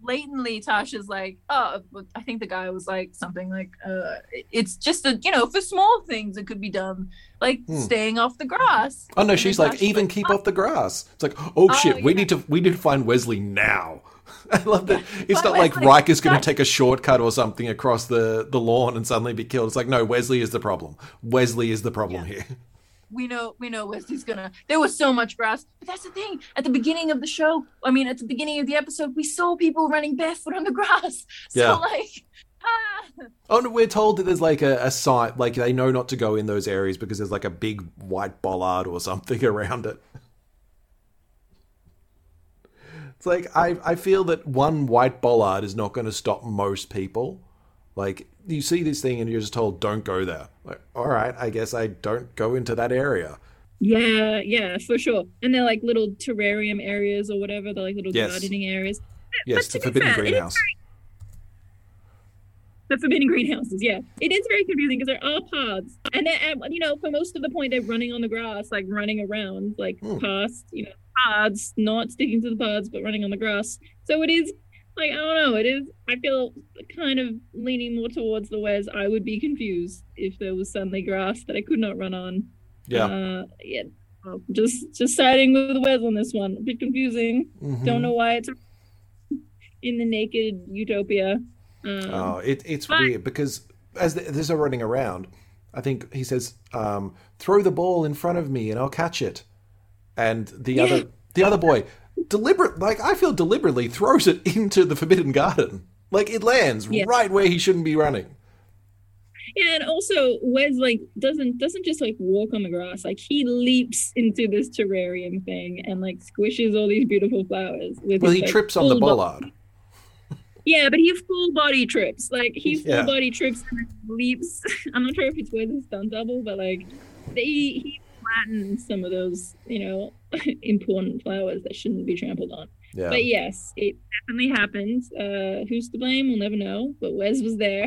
blatantly, Tasha's like, oh, I think the guy was like something like, uh, it's just, a, you know, for small things it could be done, like mm. staying off the grass. Oh, no, and she's like, Tasha's even like, keep oh. off the grass. It's like, oh, oh shit, yeah. we need to we need to find Wesley now. I love that. It's not like Riker's going to take a shortcut or something across the, the lawn and suddenly be killed. It's like, no, Wesley is the problem. Wesley is the problem yeah. here. We know, we know Wesley's gonna, there was so much grass, but that's the thing, at the beginning of the show, I mean, at the beginning of the episode, we saw people running barefoot on the grass. So yeah. like, ah. Oh, no, we're told that there's like a, a site, like they know not to go in those areas because there's like a big white bollard or something around it. It's like, I, I feel that one white bollard is not going to stop most people. Like, you see this thing and you're just told, don't go there. Like, all right, I guess I don't go into that area. Yeah, yeah, for sure. And they're like little terrarium areas or whatever. They're like little yes. gardening areas. Yes, the Forbidden Greenhouse. The Forbidden Greenhouses, yeah. It is very confusing because there are paths. And, and, you know, for most of the point, they're running on the grass, like running around, like mm. past, you know, paths, not sticking to the paths, but running on the grass. So it is... Like, I don't know, it is, I feel kind of leaning more towards the Wes. I would be confused if there was suddenly grass that I could not run on. Yeah. Uh, yeah. Just just siding with the Wes on this one. A bit confusing. Mm-hmm. Don't know why it's in the naked utopia. Mm. Oh, it, it's but... weird because as they're running around, I think he says, um, "Throw the ball in front of me and I'll catch it." And the yeah. other the other boy deliberate, like I feel deliberately throws it into the Forbidden Garden. Like it lands yeah. right where he shouldn't be running. Yeah, and also Wes like doesn't doesn't just like walk on the grass. Like he leaps into this terrarium thing and like squishes all these beautiful flowers. With well, his, he like, trips on the bollard. Body. Yeah, but he full body trips. Like he full yeah. body trips and leaps. I'm not sure if it's Wes's stunt double, but like they, he flattens some of those, you know, important flowers that shouldn't be trampled on. Yeah. But yes, it definitely happened. Uh, who's to blame? We'll never know. But Wes was there,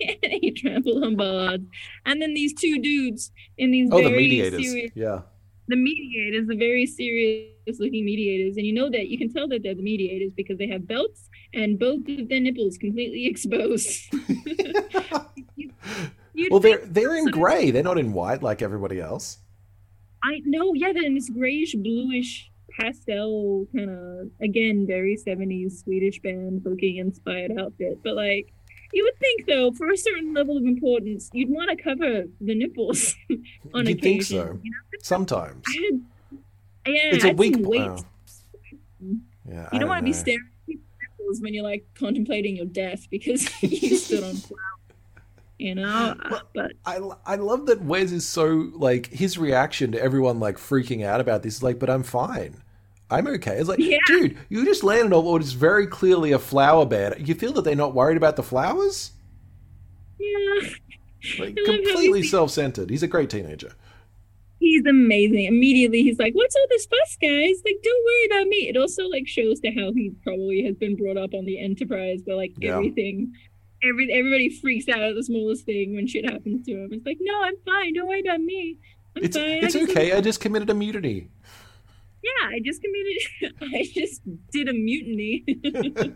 and he trampled on Bard. And then these two dudes in these oh, very the mediators. serious, yeah, the mediators, the very serious-looking mediators, and you know that you can tell that they're the mediators because they have belts and both of their nipples completely exposed. you, well, they're they're in grey. They're not in white like everybody else. I know. Yeah, they're in this grayish, bluish. Pastel kind of, again, very seventies Swedish band folky inspired outfit. But like, you would think though, for a certain level of importance, you'd want to cover the nipples on you'd occasion. You'd think so. You know? Sometimes. I'd, yeah, it's a I'd weak point. Oh. Yeah, you don't want to be staring at people's nipples when you're like contemplating your death because you stood on flowers. You know, well, but I, I love that Wes is so like his reaction to everyone like freaking out about this is like, but I'm fine. I'm okay. It's like, yeah. dude, you just landed on what is very clearly a flower bed. You feel that they're not worried about the flowers? Yeah. Like, completely self-centered. He's a great teenager. He's amazing. Immediately, he's like, what's all this fuss, guys? Like, don't worry about me. It also, like, shows to how he probably has been brought up on the Enterprise where, like, yeah. everything... Every, everybody freaks out at the smallest thing when shit happens to him. It's like, no, I'm fine. Don't worry about me. I'm it's fine. it's I okay. Just... I just committed a mutiny. Yeah, I just committed. I just did a mutiny. But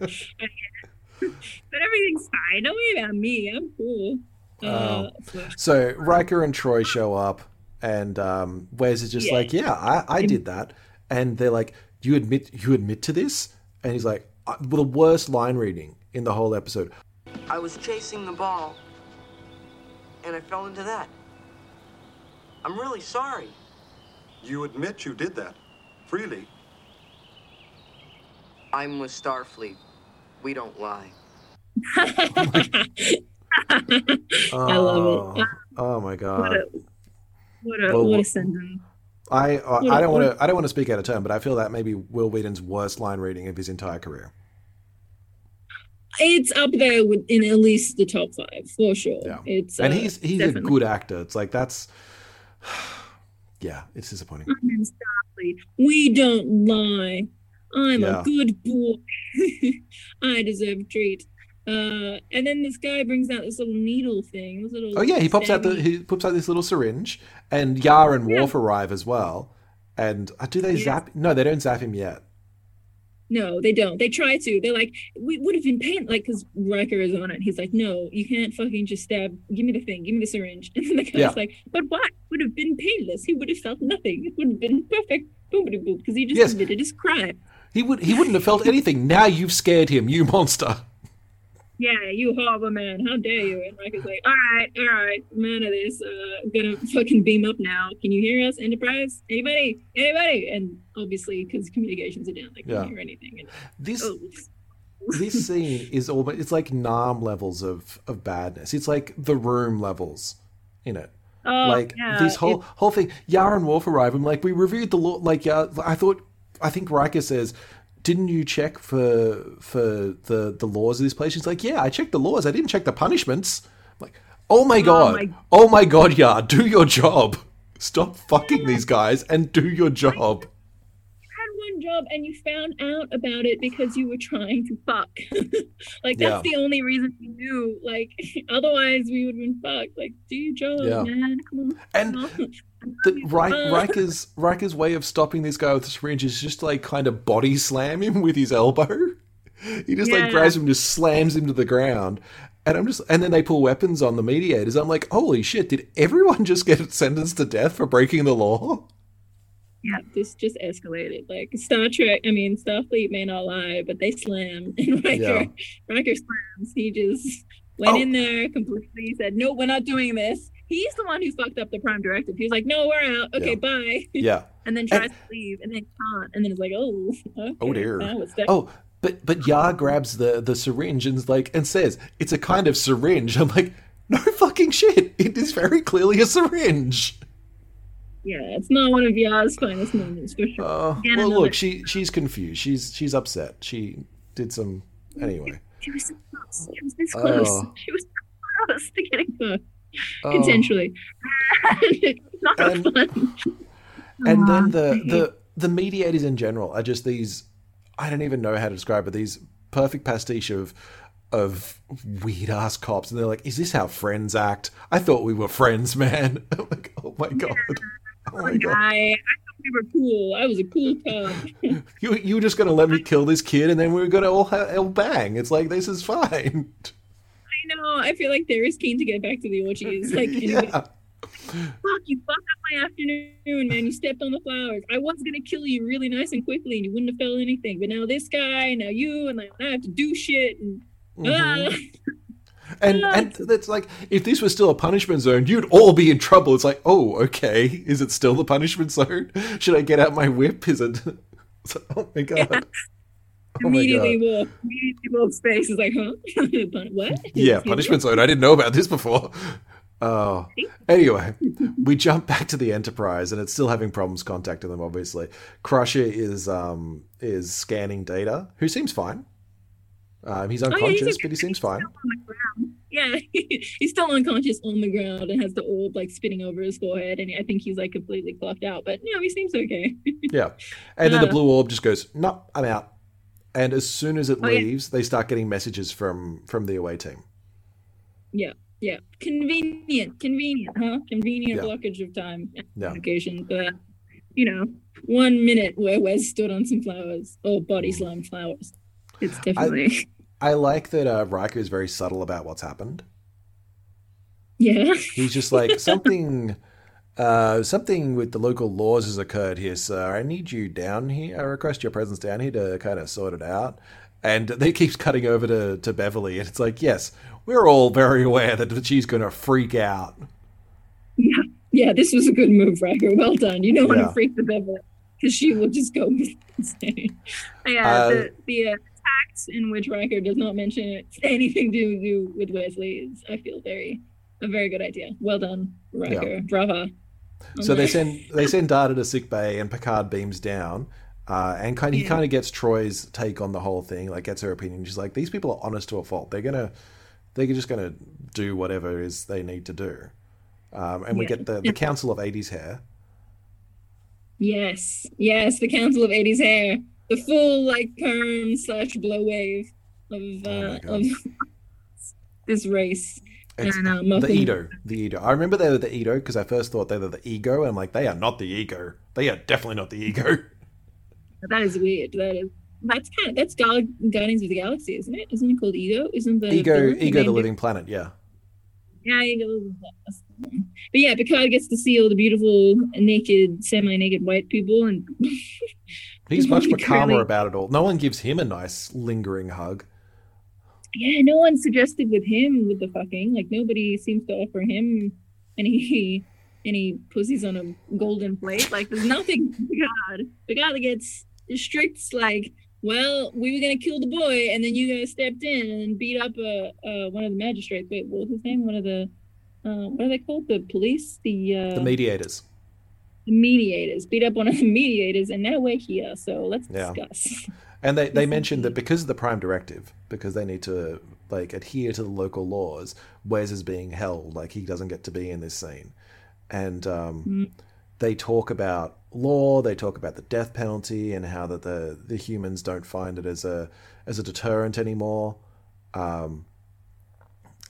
everything's fine. Don't worry about me. I'm cool. Uh, uh, so. so Riker and Troy show up, and um, Wes is just yeah. like, yeah, I, I did that. And they're like, you admit, you admit to this? And he's like, the worst line reading in the whole episode. I was chasing the ball, and I fell into that. I'm really sorry. You admit you did that, freely. I'm with Starfleet. We don't lie. oh my... oh, I love it. Oh my God! What a what a, well, what a sentence. I uh, what I don't want to I don't want to speak out of turn, but I feel that may be Wil Wheaton's worst line reading of his entire career. It's up there with, in at least the top five for sure. Yeah. It's and uh, he's he's definitely. a good actor. It's like that's yeah, it's disappointing. I'm in Starfleet. We don't lie. I'm yeah. a good boy. I deserve a treat. Uh, and then this guy brings out this little needle thing. This little oh yeah, he pops out the he pops out this little syringe, and Yar and yeah. Worf arrive as well. And uh, do they yes. zap? No, they don't zap him yet. No, they don't. They try to. They're like, we would have been paying, like, because Riker is on it. He's like, no, you can't fucking just stab. Give me the thing. Give me the syringe. And then the guy's yeah. like, but what? Would have been painless. He would have felt nothing. It would have been perfect. Boom-a-doo-boom. Because he just yes. admitted his crime. He, would, he wouldn't have felt anything. Now you've scared him, you monster. Yeah, you horrible man. How dare you? And Riker's like, all right, all right. Man of this. Uh, I'm going to fucking beam up now. Can you hear us, Enterprise? Anybody? Anybody? And obviously, because communications are down, they can't yeah. hear anything. And, this oh. this scene is almost, it's like N A M levels of, of badness. It's like the Room levels in it. Oh, like yeah. this whole, whole thing. Yar and Worf arrive. I'm like, we reviewed the law. Like, yeah, I thought, I think Riker says, didn't you check for for the, the laws of this place? She's like, yeah, I checked the laws. I didn't check the punishments. I'm like, oh my God. Oh my, oh my God, Yar, do your job. Stop fucking these guys and do your job. You had one job and you found out about it because you were trying to fuck. Like, that's yeah. the only reason you knew. Like, otherwise we would have been fucked. Like, do your job, yeah. man. Come on. And... Come on. The, Rik- Riker's, Riker's way of stopping this guy with the syringe is just like kind of body slam him with his elbow. He just yeah. like grabs him, just slams him to the ground, and I'm just and then they pull weapons on the mediators. I'm like, holy shit! Did everyone just get sentenced to death for breaking the law? yeah, this just escalated. Like Star Trek, I mean, Starfleet may not lie, but they slammed. And Riker, yeah. Riker slams. He just went oh. in there completely, said, no, we're not doing this. He's the one who fucked up the Prime Directive. He was like, no, we're out. Okay, yeah. bye. Yeah. And then tries and, to leave and then can't. And then it's like, oh. Okay, oh, dear. Oh, but but Yah grabs the, the syringe and, like, and says, it's a kind of syringe. I'm like, no fucking shit. It is very clearly a syringe. Yeah, it's not one of Yah's finest moments for sure. Uh, well, another- look, she she's confused. She's she's upset. She did some... Anyway. She was so close. She was this close. Uh, she was so close to getting close. Potentially. Um, not and, fun. And uh, then the, the the mediators in general are just these, I don't even know how to describe it, these perfect pastiche of of weird ass cops. And they're like, is this how friends act? I thought we were friends, man. I'm like, oh my God. Yeah, oh my God. I, I thought we were cool. I was a cool cop. you you were just gonna let me kill this kid and then we were gonna all, all bang. It's like, this is fine. I know. I feel like they're as keen to get back to the orgies. Like, yeah. Anyway. Fuck, you fucked up my afternoon, man. You stepped on the flowers. I was going to kill you really nice and quickly, and you wouldn't have felt anything. But now this guy, now you, and like, I have to do shit. And, mm-hmm. ah. and, and that's like, if this was still a punishment zone, you'd all be in trouble. It's like, oh, okay. Is it still the punishment zone? Should I get out my whip? Is it? Like, oh, my God. Yeah. Oh immediately Wolf, immediately Wolf's face is like, huh? What? Yeah, punishment zone. I didn't know about this before. Oh, anyway, we jump back to the Enterprise, and it's still having problems contacting them. Obviously, Crusher is um is scanning data, who seems fine. Um, he's unconscious, oh, yeah, he's okay. but he seems he's fine. Yeah, he's still unconscious on the ground and has the orb like spinning over his forehead, and I think he's like completely clocked out. But no, he seems okay. Yeah, and then uh, the blue orb just goes, nope, I'm out. And as soon as it oh, leaves, yeah. they start getting messages from, from the away team. Yeah, yeah. Convenient, convenient, huh? Convenient yeah. blockage of time. Yeah. Occasion, but, you know, one minute where Wes stood on some flowers or body slammed flowers. It's definitely... I, I like that uh, Riker is very subtle about what's happened. Yeah. He's just like, something... Uh, something with the local laws has occurred here, sir. I need you down here. I request your presence down here to kind of sort it out. And they keep cutting over to, to Beverly, and it's like, yes, we're all very aware that she's going to freak out. Yeah, yeah, this was a good move, Riker. Well done. You don't yeah. want to freak the Beverly because she will just go insane. yeah, uh, the, the uh, act in which Riker does not mention it, anything to do with Wesley is, I feel, very a very good idea. Well done, Riker. Yeah. Bravo. So they send they send Data to sick bay, and Picard beams down, uh, and kind he yeah. kind of gets Troy's take on the whole thing, like gets her opinion. She's like, these people are honest to a fault. They're gonna, they're just gonna do whatever it is they need to do. Um, and yeah. we get the, the Council of eighties Hair. Yes, yes, the Council of eighties Hair, the full like perm slash blow wave of uh, oh of this race. No, no, the Edo, the Edo. I remember they were the Edo because I first thought they were the Ego. And I'm like, they are not the Ego. They are definitely not the Ego. That is weird. That is that's kind of that's Gal- Guardians of the Galaxy, isn't it? Isn't it called Ego? Isn't the Ego the Ego the Living Planet? Yeah. Yeah, Ego. But yeah, Picard gets to see all the beautiful naked, semi-naked white people, and he's much more calmer about it all. No one gives him a nice lingering hug. Yeah, no one suggested with him with the fucking. Like, nobody seems to offer him any any pussies on a golden plate. Like, there's nothing. God, the guy that gets strict. Like, well, we were gonna kill the boy, and then you guys stepped in and beat up a, a one of the magistrates. Wait, what was his name? One of the uh, what are they called? The police? The uh, the mediators. The mediators beat up one of the mediators, and now we're here. So let's yeah. discuss. And they, they mentioned that because of the Prime Directive, because they need to, like, adhere to the local laws, Wes is being held. Like, he doesn't get to be in this scene. And um, mm-hmm. they talk about law, they talk about the death penalty and how that the, the humans don't find it as a as a deterrent anymore. Um,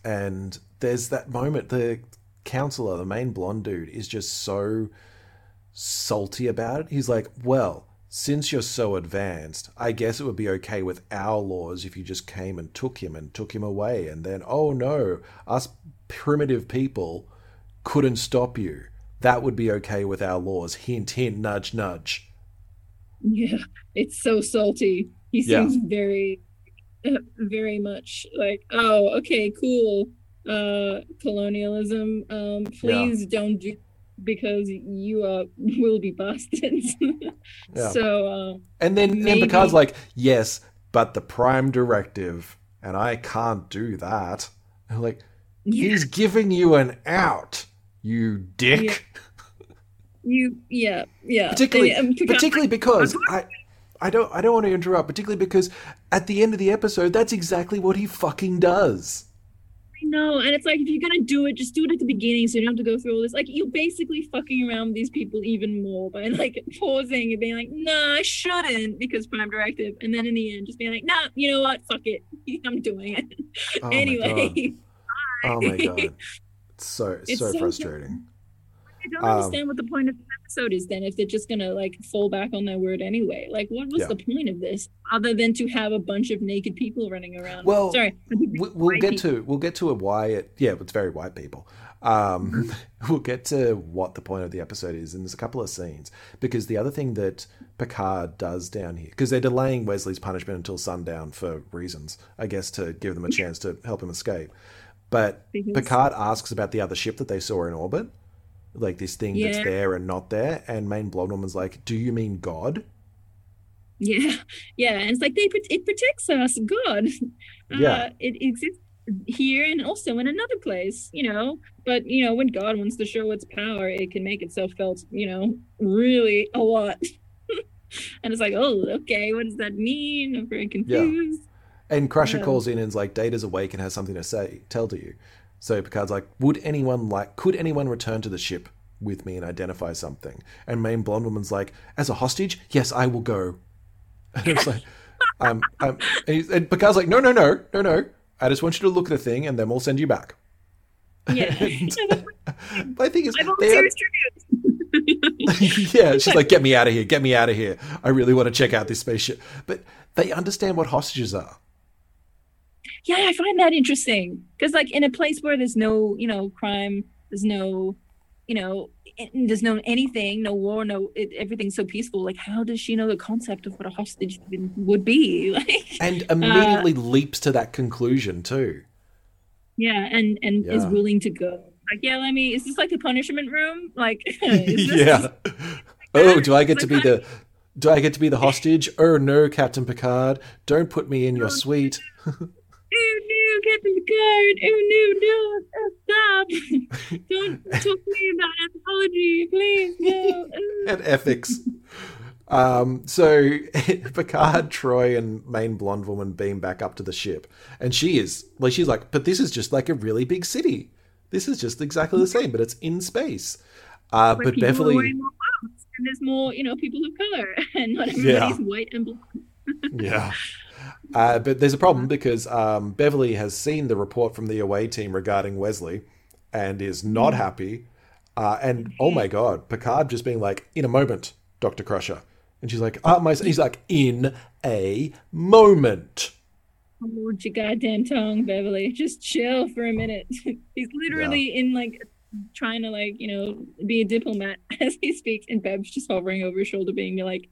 and there's that moment, the counselor, the main blonde dude, is just so salty about it. He's like, well... since you're so advanced, I guess it would be okay with our laws if you just came and took him and took him away. And then, oh no, us primitive people couldn't stop you. that would be okay with our laws. Hint, hint, nudge, nudge. Yeah, it's so salty. He seems yeah. very, very much like, oh, okay, cool. Uh, colonialism. Um, please yeah. don't do, because you uh, will be bastards. yeah. So, um, and then maybe... and Picard's like, yes, but the Prime Directive, and I can't do that. And like, yeah. he's giving you an out, you dick. Yeah. You yeah yeah particularly and, um, particularly because I I don't I don't want to interrupt particularly because at the end of the episode that's exactly what he fucking does. I know, and it's like, if you're gonna do it, just do it at the beginning so you don't have to go through all this. Like, you're basically fucking around with these people even more by like pausing and being like, nah, I shouldn't, because Prime Directive, and then in the end just being like, nah, you know what, fuck it, I'm doing it. Oh anyway. My oh my god, it's so it's so, so frustrating. Dumb. I don't understand um, what the point of the episode is then, if they're just going to like fall back on their word anyway. Like, what was yeah. the point of this other than to have a bunch of naked people running around? Well, sorry, we'll, we'll get people. to we'll get to a why it yeah, it's very white people. Um, we'll get to what the point of the episode is, and there's a couple of scenes, because the other thing that Picard does down here, because they're delaying Wesley's punishment until sundown for reasons, I guess, to give them a chance to help him escape. But because Picard asks about the other ship that they saw in orbit. Like this thing yeah. that's there and not there, and main blonde woman's like, "Do you mean God?" Yeah, yeah, and it's like they it protects us, God. Yeah, uh, it exists here and also in another place, you know. But you know, when God wants to show its power, it can make itself felt, you know, really a lot. And it's like, oh, okay, what does that mean? I'm very confused. Yeah. And Crusher yeah. calls in and's like, "Data's awake and has something to say. Tell to you." So Picard's like, would anyone like, could anyone return to the ship with me and identify something? And main blonde woman's like, as a hostage? Yes, I will go. And it's like, um, um, and, and Picard's like, no, no, no, no, no. I just want you to look at the thing and then we'll send you back. Yeah. I think it's. I'm they had, yeah, she's like, get me out of here. Get me out of here. I really want to check out this spaceship. But they understand what hostages are. Yeah, I find that interesting, because like in a place where there's no, you know, crime, there's no, you know, there's no anything, no war, no it, everything's so peaceful. Like, how does she know the concept of what a hostage would be? Like, and immediately uh, leaps to that conclusion too. Yeah, and and yeah. is willing to go. Like, yeah, let me. Is this like the punishment room? Like, is this, yeah. Oh, do I get to be the? Do I get to be the hostage? Oh no, Captain Picard! Don't put me in your suite. Oh no, Captain Picard! Oh no, no, stop! Don't talk to me about anthropology, please. No. And ethics. Um, so Picard, Troy, and main blonde woman beam back up to the ship, and she is like, she's like, but this is just like a really big city. This is just exactly the same, but it's in space. Uh, but Beverly, more boats, and there's more, you know, people of color, and not everybody's yeah. white and blonde. yeah. Uh, but there's a problem, because um, Beverly has seen the report from the away team regarding Wesley and is not happy. Uh, and, oh, my God, Picard just being like, in a moment, Doctor Crusher. And she's like, oh, my son. He's like, in a moment. Hold your goddamn tongue, Beverly. Just chill for a minute. He's literally yeah. in, like, trying to, like, you know, be a diplomat as he speaks. And Bev's just hovering over his shoulder being like,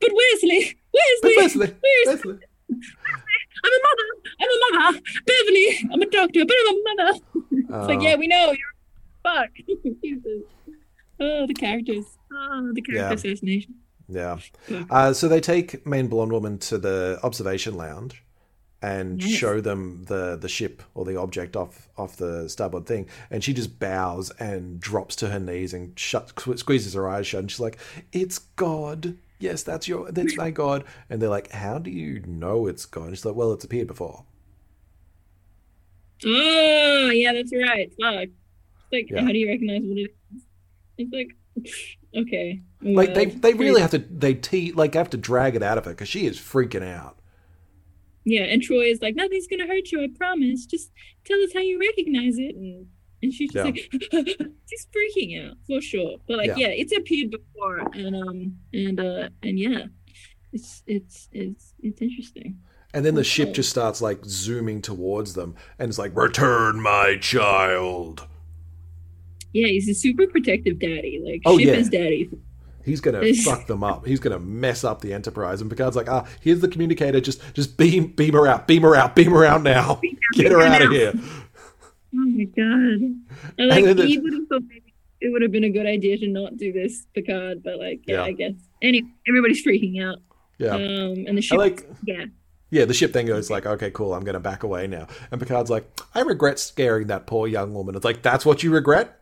but Wesley, Wesley, but Wesley, Wesley. I'm a mother. I'm a mother. Beverly, I'm a doctor, but I'm a mother. Uh, it's like, yeah, we know. You're fuck. Jesus. Oh, the characters. Oh, the character yeah. assassination. Yeah. Uh, so they take main blonde woman to the observation lounge and yes. show them the, the ship or the object off, off the starboard thing. And she just bows and drops to her knees and shut, squeezes her eyes shut. And she's like, it's God. Yes, that's your, that's my God. And they're like, how do you know it's God? And she's like, well, it's appeared before. Oh, yeah, that's right. Fuck. Like, yeah. how do you recognize what it is? It's like, okay. Well, like, they they really have to, they te- like have to drag it out of her, because she is freaking out. Yeah, and Troy is like, nothing's going to hurt you, I promise. Just tell us how you recognize it. And, and she's just yeah. like, she's freaking out, for sure. But like, yeah, yeah it's appeared before. And, um, and, uh, and yeah, it's, it's, it's, it's interesting. And then the okay. ship just starts like zooming towards them. And it's like, return my child. Yeah, he's a super protective daddy. Like, oh, ship yeah. his daddy. He's going to fuck them up. He's going to mess up the Enterprise. And Picard's like, ah, here's the communicator. Just just beam beam her out. Beam her out. Beam her out now. Beam Get beam her out, out of here. Oh, my God. And, like, and he would have thought maybe it would have been a good idea to not do this, Picard. But, like, yeah, yeah. I guess. Anyway, everybody's freaking out. Yeah. Um, and the ship, like, yeah. Yeah, the ship then goes like, okay, cool, I'm going to back away now. And Picard's like, I regret scaring that poor young woman. It's like, that's what you regret?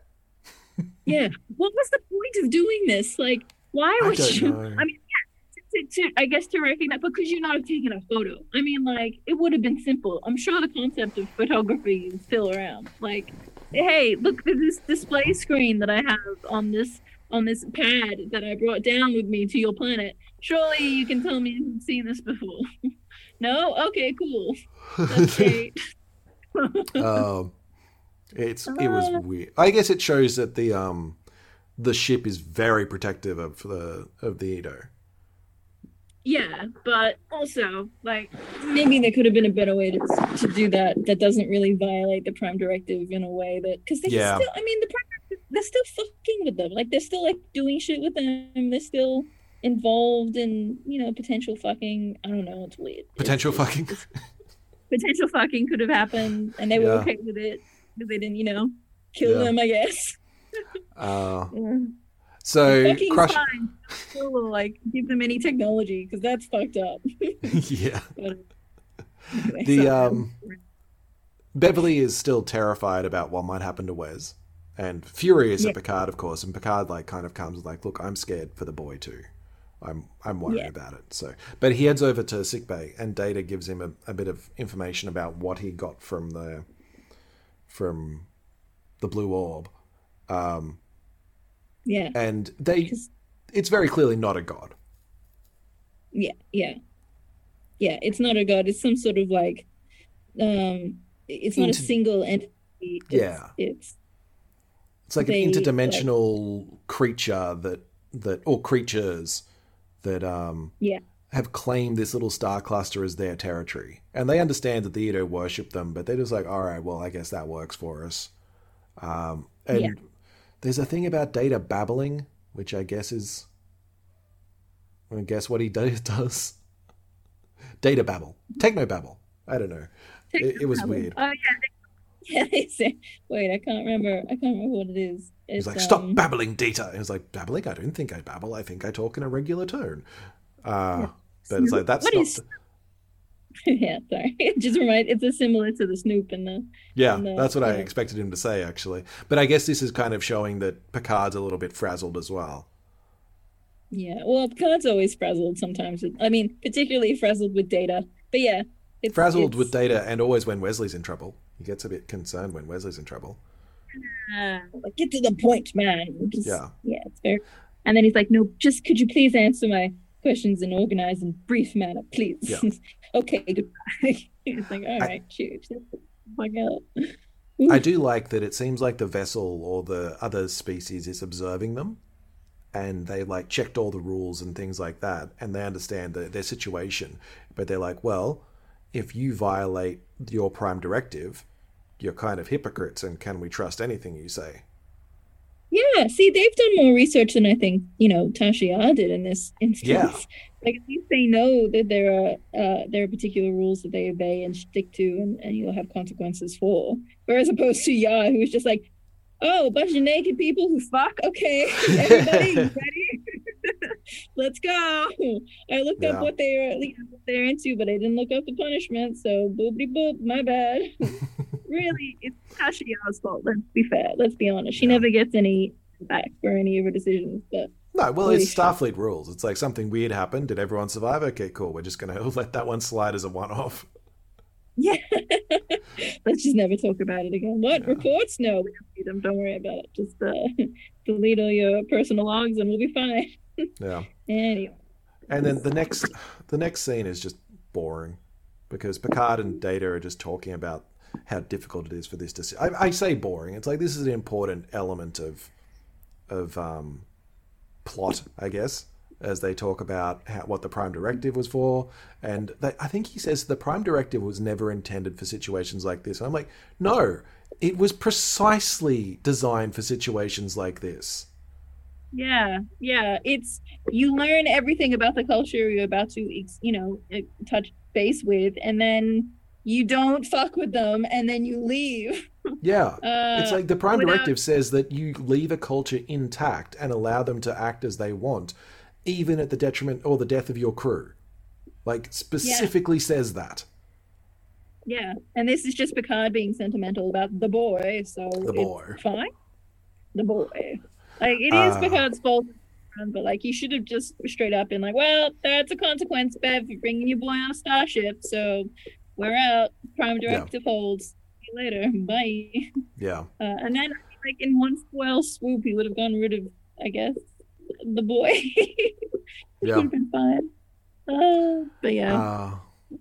Yeah. What was the point of doing this? Like, why would I you? Know. I mean, yeah, to, to, I guess to recognize, but could you not have taken a photo? I mean, like, it would have been simple. I'm sure the concept of photography is still around. Like, hey, look at this display screen that I have on this on this pad that I brought down with me to your planet. Surely you can tell me you've seen this before. No? Okay, cool. That's great. um, it's it was weird. I guess it shows that the um the ship is very protective of the of the Edo. Yeah, but also, like, maybe there could have been a better way to to do that that doesn't really violate the Prime Directive in a way that, because they yeah. still, I mean, the Prime, they're still fucking with them. Like, they're still, like, doing shit with them. They're still involved in, you know, potential fucking, I don't know, it's weird. Potential it's, fucking? It's, potential fucking could have happened, and they were yeah. okay with it because they didn't, you know, kill yeah. them, I guess. Uh, yeah. So, fucking crush- fine. Still, like, give them any technology because that's fucked up. yeah. But, anyway, the so- um, Beverly is still terrified about what might happen to Wes and furious yeah. at Picard, of course. And Picard, like, kind of comes like, look, I'm scared for the boy too. I'm I'm worried yeah. about it. So, but he heads over to sickbay, and Data gives him a, a bit of information about what he got from the from the blue orb. Um, yeah, and they it's very clearly not a god. Yeah, yeah, yeah. It's not a god. It's some sort of like, um, it's not Inter- a single entity. It's, yeah, it's it's like they, an interdimensional like, creature that that or creatures. that um, yeah. have claimed this little star cluster as their territory. And they understand that the Edo worship them, but they're just like, all right, well, I guess that works for us. Um, and yeah. there's a thing about Data babbling, which I guess is... I guess what he does. Data babble. Techno babble. I don't know. It, it was weird. Oh, yeah. Yeah, they say, wait, I can't remember. I can't remember what it is. It's, He's like, stop um, babbling, Data. And it was like, babbling? I don't think I babble. I think I talk in a regular tone. Uh, yeah. But it's like, that's what not... Is... yeah, sorry. It just reminds... It's a similar to the Snoop and the... Yeah, and the, that's what yeah. I expected him to say, actually. But I guess this is kind of showing that Picard's a little bit frazzled as well. Yeah, well, Picard's always frazzled sometimes. I mean, particularly frazzled with Data. But yeah. It's, frazzled it's... with Data and always when Wesley's in trouble. He gets a bit concerned when Wesley's in trouble. Uh, like, get to the point, man. Just, yeah. Yeah, it's fair. And then he's like, no, just could you please answer my questions in organized and brief manner, please? Yeah. Okay, goodbye. He's like, all right, shoot. Fuck out. I do like that it seems like the vessel or the other species is observing them. And they, like, checked all the rules and things like that. And they understand the, their situation. But they're like, well, if you violate your Prime Directive... you're kind of hypocrites, and can we trust anything you say? Yeah, see, they've done more research than I think, you know, Tasha Yar did in this instance. Yeah. Like, at least they know that there are uh, there are particular rules that they obey and stick to, and, and you'll have consequences for. Whereas opposed to Yar, who was just like, oh, a bunch of naked people who fuck? Okay, everybody, you ready? Let's go. I looked yeah. up what they were, you know, what they're into, but I didn't look up the punishment, so boobity boop, my bad. Really, it's Tasha Yar's fault, let's be fair, let's be honest. She yeah. never gets any back for any of her decisions. But no, well, it's Starfleet rules. It's like something weird happened. Did everyone survive? Okay, cool. We're just going to let that one slide as a one-off. Yeah. Let's just never talk about it again. What? Yeah. Reports? No, we don't need them. Don't worry about it. Just uh, delete all your personal logs and we'll be fine. Yeah. Anyway. And then the next, the next scene is just boring because Picard and Data are just talking about how difficult it is for this to... I, I say boring. It's like this is an important element of of um, plot, I guess. as they talk about how, what the Prime Directive was for. And they, I think he says the Prime Directive was never intended for situations like this. And I'm like, no, it was precisely designed for situations like this. Yeah, yeah. It's, you learn everything about the culture you're about to, you know, touch base with, and then you don't fuck with them, and then you leave. Yeah. Uh, it's like the Prime without... Directive says that you leave a culture intact and allow them to act as they want, even at the detriment or the death of your crew. Like, specifically yeah. says that. Yeah. And this is just Picard being sentimental about the boy, so the boy. It's fine. The boy. Like, it is uh, Picard's fault, but, like, you should have just straight up been like, well, that's a consequence, Bev. You're bringing your boy on a starship, so we're out. Prime Directive yeah. holds. See you later. Bye. Yeah. Uh, and then, like, in one swell swoop, he would have gotten rid of, I guess, the boy. Yeah. It would have been fine. Uh, but, yeah. Uh,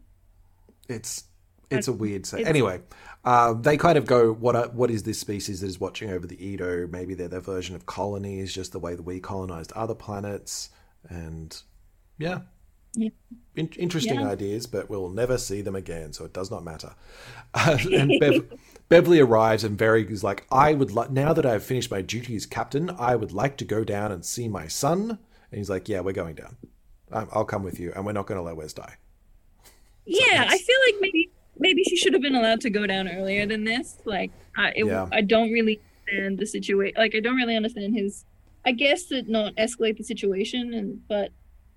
it's it's that's, a weird say. Anyway. Uh, they kind of go, what are, what is this species that is watching over the Edo? Maybe they're their version of colonies, just the way that we colonized other planets. And yeah, yeah. In- interesting yeah. ideas, but we'll never see them again, so it does not matter. Uh, and Bev- Beverly arrives and very is like, I would like, now that I've finished my duty as captain, I would like to go down and see my son. And he's like, yeah, we're going down. Um, I'll come with you, and we're not going to let Wes die. Yeah, so I feel like maybe... Maybe she should have been allowed to go down earlier than this. Like, I, it, yeah. I don't really understand the situation. Like, I don't really understand his. I guess to not escalate the situation, and but,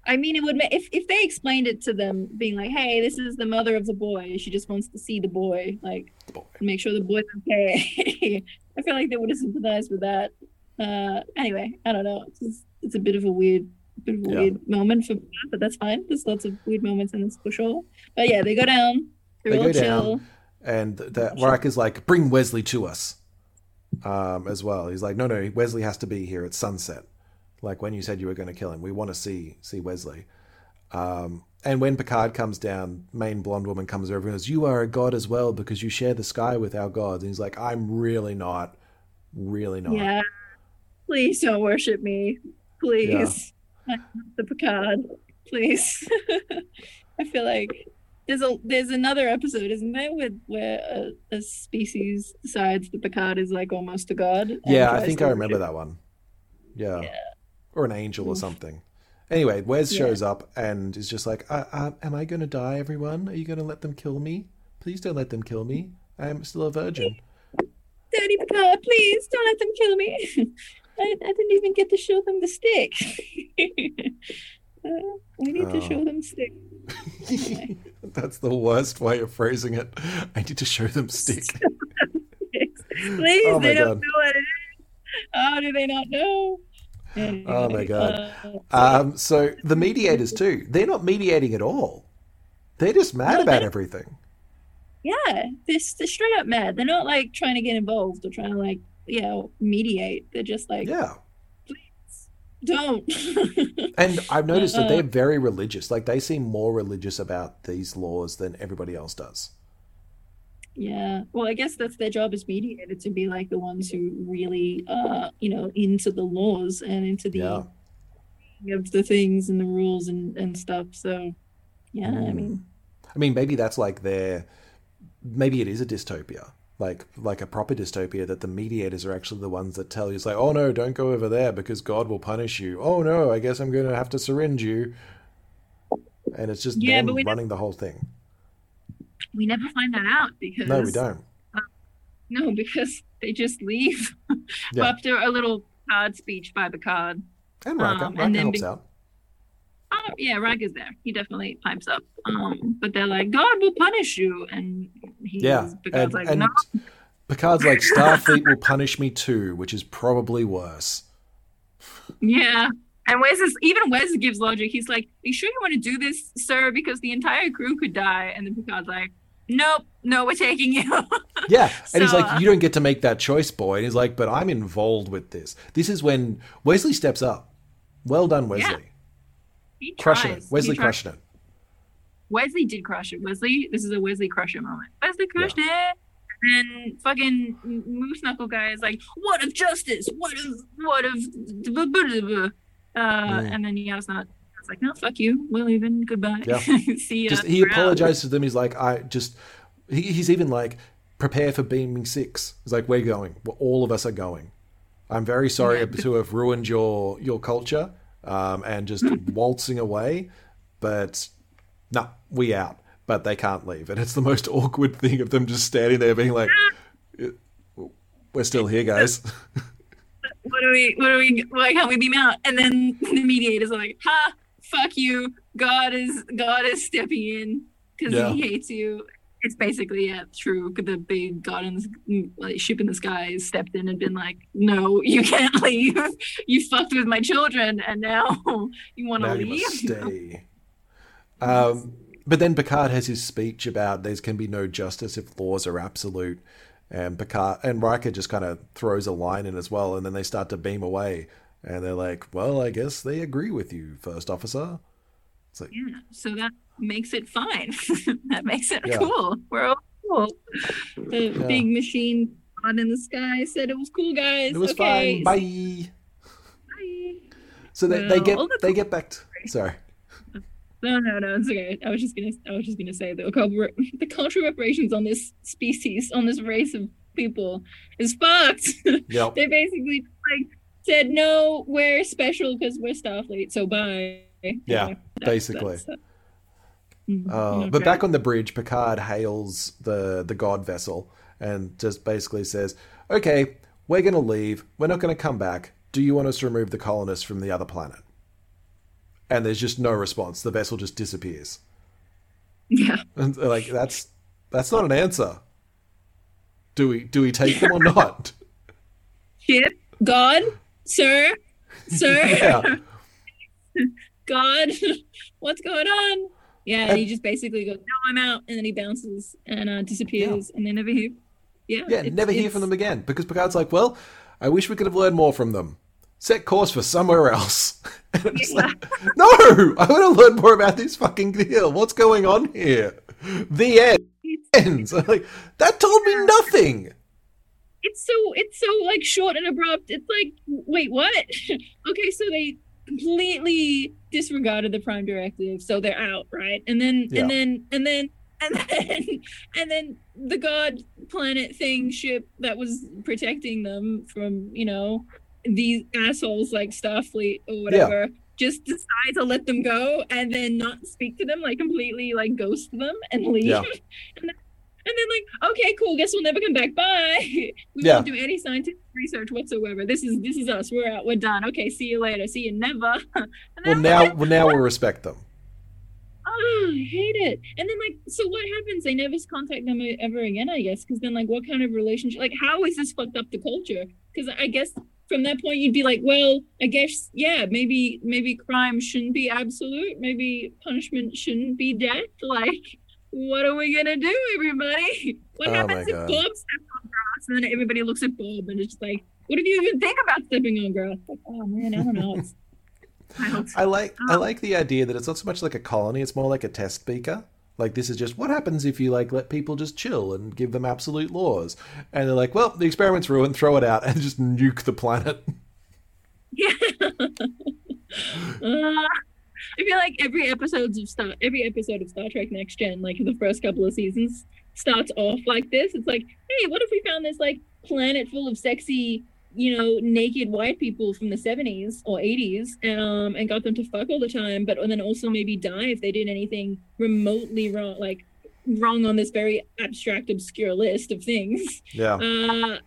I mean, it would ma- if if they explained it to them, being like, "Hey, this is the mother of the boy. She just wants to see the boy, like, the boy. Make sure the boy's okay." I feel like they would have sympathized with that. Uh, anyway, I don't know. It's just, it's a bit of a weird. bit of a yeah. weird moment for, but that's fine. There's lots of weird moments in this for sure. But yeah, they go down. They're they go down, chill. And the, Warak is like, bring Wesley to us um, as well. He's like, no, no, Wesley has to be here at sunset. Like, when you said you were going to kill him, we want to see see Wesley. Um, and when Picard comes down, main blonde woman comes over and goes, you are a god as well because you share the sky with our gods. And he's like, I'm really not, really not. Yeah, please don't worship me. Please. Yeah. I'm not the Picard. Please. I feel like... There's a there's another episode, isn't there, with where a, a species decides that Picard is like almost a god. Yeah, I think I remember that one. Yeah. yeah, or an angel or something. Anyway, Wes yeah. shows up and is just like, I, I, "Am I going to die? Everyone, are you going to let them kill me? Please don't let them kill me. I am still a virgin." Dirty Picard, please don't let them kill me. I, I didn't even get to show them the stick. Uh, we need oh. to show them stick. Anyway. That's the worst way of phrasing it. I need to show them stick. Please, oh they don't God. know what it is. How do they not know? Anyway. Oh my God. Uh, um, so the mediators too, they're not mediating at all. They're just mad no, about they're... everything. Yeah, they're, they're straight up mad. They're not like trying to get involved or trying to like, you know, mediate. They're just like, yeah. Don't. And I've noticed that they're very religious. Like, they seem more religious about these laws than everybody else does. Yeah. Well, I guess that's their job as mediator, to be like the ones who really are, you know, into the laws and into the yeah. of the things and the rules and, and stuff. So, yeah, mm. I mean. I mean, maybe that's like their, maybe it is a dystopia. Like like a proper dystopia, that the mediators are actually the ones that tell you, it's like, oh no, don't go over there because God will punish you. Oh no, I guess I'm going to have to surrender you. And it's just yeah, them running the whole thing. We never find that out because... No, we don't. Uh, no, because they just leave. Yeah. After a little card speech by Picard. And Riker. Um, Riker and then helps be- out. Oh, yeah, Riker's there. He definitely pipes up. Um, but they're like, God will punish you. And he's yeah. Picard's and, like, and no. Picard's like, Starfleet will punish me too, which is probably worse. Yeah. And Wes is, even Wes gives logic. He's like, are you sure you want to do this, sir? Because the entire crew could die. And then Picard's like, nope, no, we're taking you. Yeah. And so, he's like, you don't get to make that choice, boy. And he's like, but I'm involved with this. This is when Wesley steps up. Well done, Wesley. Yeah. Crushing it. Wesley crushing it. Wesley did crush it. Wesley, this is a Wesley crusher moment. Wesley crushed yeah. it. And fucking Moose Knuckle guy is like, what of justice? What of, what of, blah, blah, blah. Uh, mm. And then Yadd's not. It's like, no, fuck you. We're leaving. Goodbye. Yeah. See ya. Just, he apologizes to them. He's like, I just. He, he's even like, prepare for beaming six. He's like, we're going. We're, all of us are going. I'm very sorry yeah. to have ruined your your culture um, and just waltzing away, but no, nah, we out. But they can't leave, and it's the most awkward thing of them just standing there being like, we're still here, guys. What do we? What do we? Why can't we beam out? And then the mediators are like, "Ha, fuck you! God is God is stepping in because yeah. he hates you." It's basically yeah, true. The big God in the, like, ship in the sky has stepped in and been like, "No, you can't leave. You fucked with my children, and now you want to leave." You must stay. Um, but then Picard has his speech about there can be no justice if laws are absolute. And Picard and Riker just kind of throws a line in as well, and then they start to beam away, and they're like, "Well, I guess they agree with you, First Officer." It's like, yeah, so that makes it fine. That makes it yeah. cool. We're all cool. The yeah. big machine on in the sky said it was cool, guys. It was okay. Fine. Bye. Bye. So they, well, they get the- they get back. To, sorry. No, no, no, it's okay. I was just gonna, I was just gonna say that the cultural reparations on this species, on this race of people, is fucked. Yep. They basically like said, "No, we're special because we're Starfleet, so bye." Yeah, okay. that, basically. That's, that's, uh, uh, okay. But back on the bridge, Picard hails the the God vessel and just basically says, "Okay, we're gonna leave. We're not gonna come back. Do you want us to remove the colonists from the other planet?" And there's just no response. The vessel just disappears. Yeah. And like that's that's not an answer. Do we do we take them or not? Ship, God, sir, sir, yeah. God, what's going on? Yeah, and, and he just basically goes, "No, I'm out," and then he bounces and uh, disappears, yeah. and they never hear. Yeah, yeah, never hear from them again because Picard's like, "Well, I wish we could have learned more from them. Set course for somewhere else." And I'm just yeah. like, no, I want to learn more about this fucking deal. What's going on here? The end. Ends. I'm like, that told me nothing. It's so it's so like short and abrupt. It's like, wait, what? Okay, so they completely disregarded the Prime Directive, so they're out, right? And then yeah. and then and then and then and then the God planet thing ship that was protecting them from, you know, these assholes like Starfleet or whatever yeah. just decide to let them go and then not speak to them, like completely like ghost them and leave. Yeah. and, then, and then like, okay, cool, guess we'll never come back. Bye. We yeah. won't do any scientific research whatsoever. This is this is us. We're out. We're done. Okay, see you later. See you never. Well, I'm now like, well, now we'll respect them. Oh, I hate it. And then like, so what happens? They never contact them ever again, I guess. Because then like, what kind of relationship? Like, how is this fucked up the culture? Because I guess from that point, you'd be like, well, I guess, yeah, maybe maybe crime shouldn't be absolute. Maybe punishment shouldn't be death. Like, what are we going to do, everybody? What oh happens if God. Bob steps on grass? And then everybody looks at Bob and it's like, what did you even think about stepping on grass? Like, oh, man, I don't know. It's, I, don't I, like, I like the idea that it's not so much like a colony. It's more like a test beaker. Like, this is just what happens if you like let people just chill and give them absolute laws, and they're like, well, the experiment's ruined, throw it out and just nuke the planet. Yeah. uh, I feel like every episode of Star, every episode of Star Trek: Next Gen, like the first couple of seasons, starts off like this. It's like, hey, what if we found this like planet full of sexy, you know, naked white people from the seventies or eighties, and um, and got them to fuck all the time, but then also maybe die if they did anything remotely wrong, like wrong on this very abstract, obscure list of things. Yeah. Uh,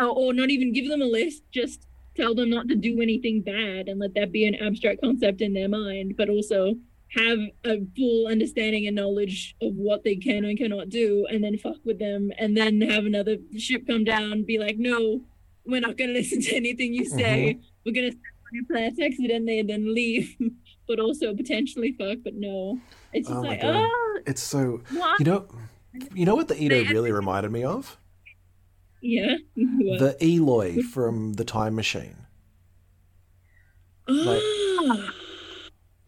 or, or not even give them a list, just tell them not to do anything bad and let that be an abstract concept in their mind, but also have a full understanding and knowledge of what they can and cannot do, and then fuck with them, and then have another ship come down, be like, no, we're not going to listen to anything you say. Mm-hmm. We're going to step on your planet accidentally and then leave, but also potentially fuck, but no. It's just oh like, oh. It's so, what? you know, you know what the Edo really reminded me of? Yeah. What? The Eloi from The Time Machine. Oh. Like,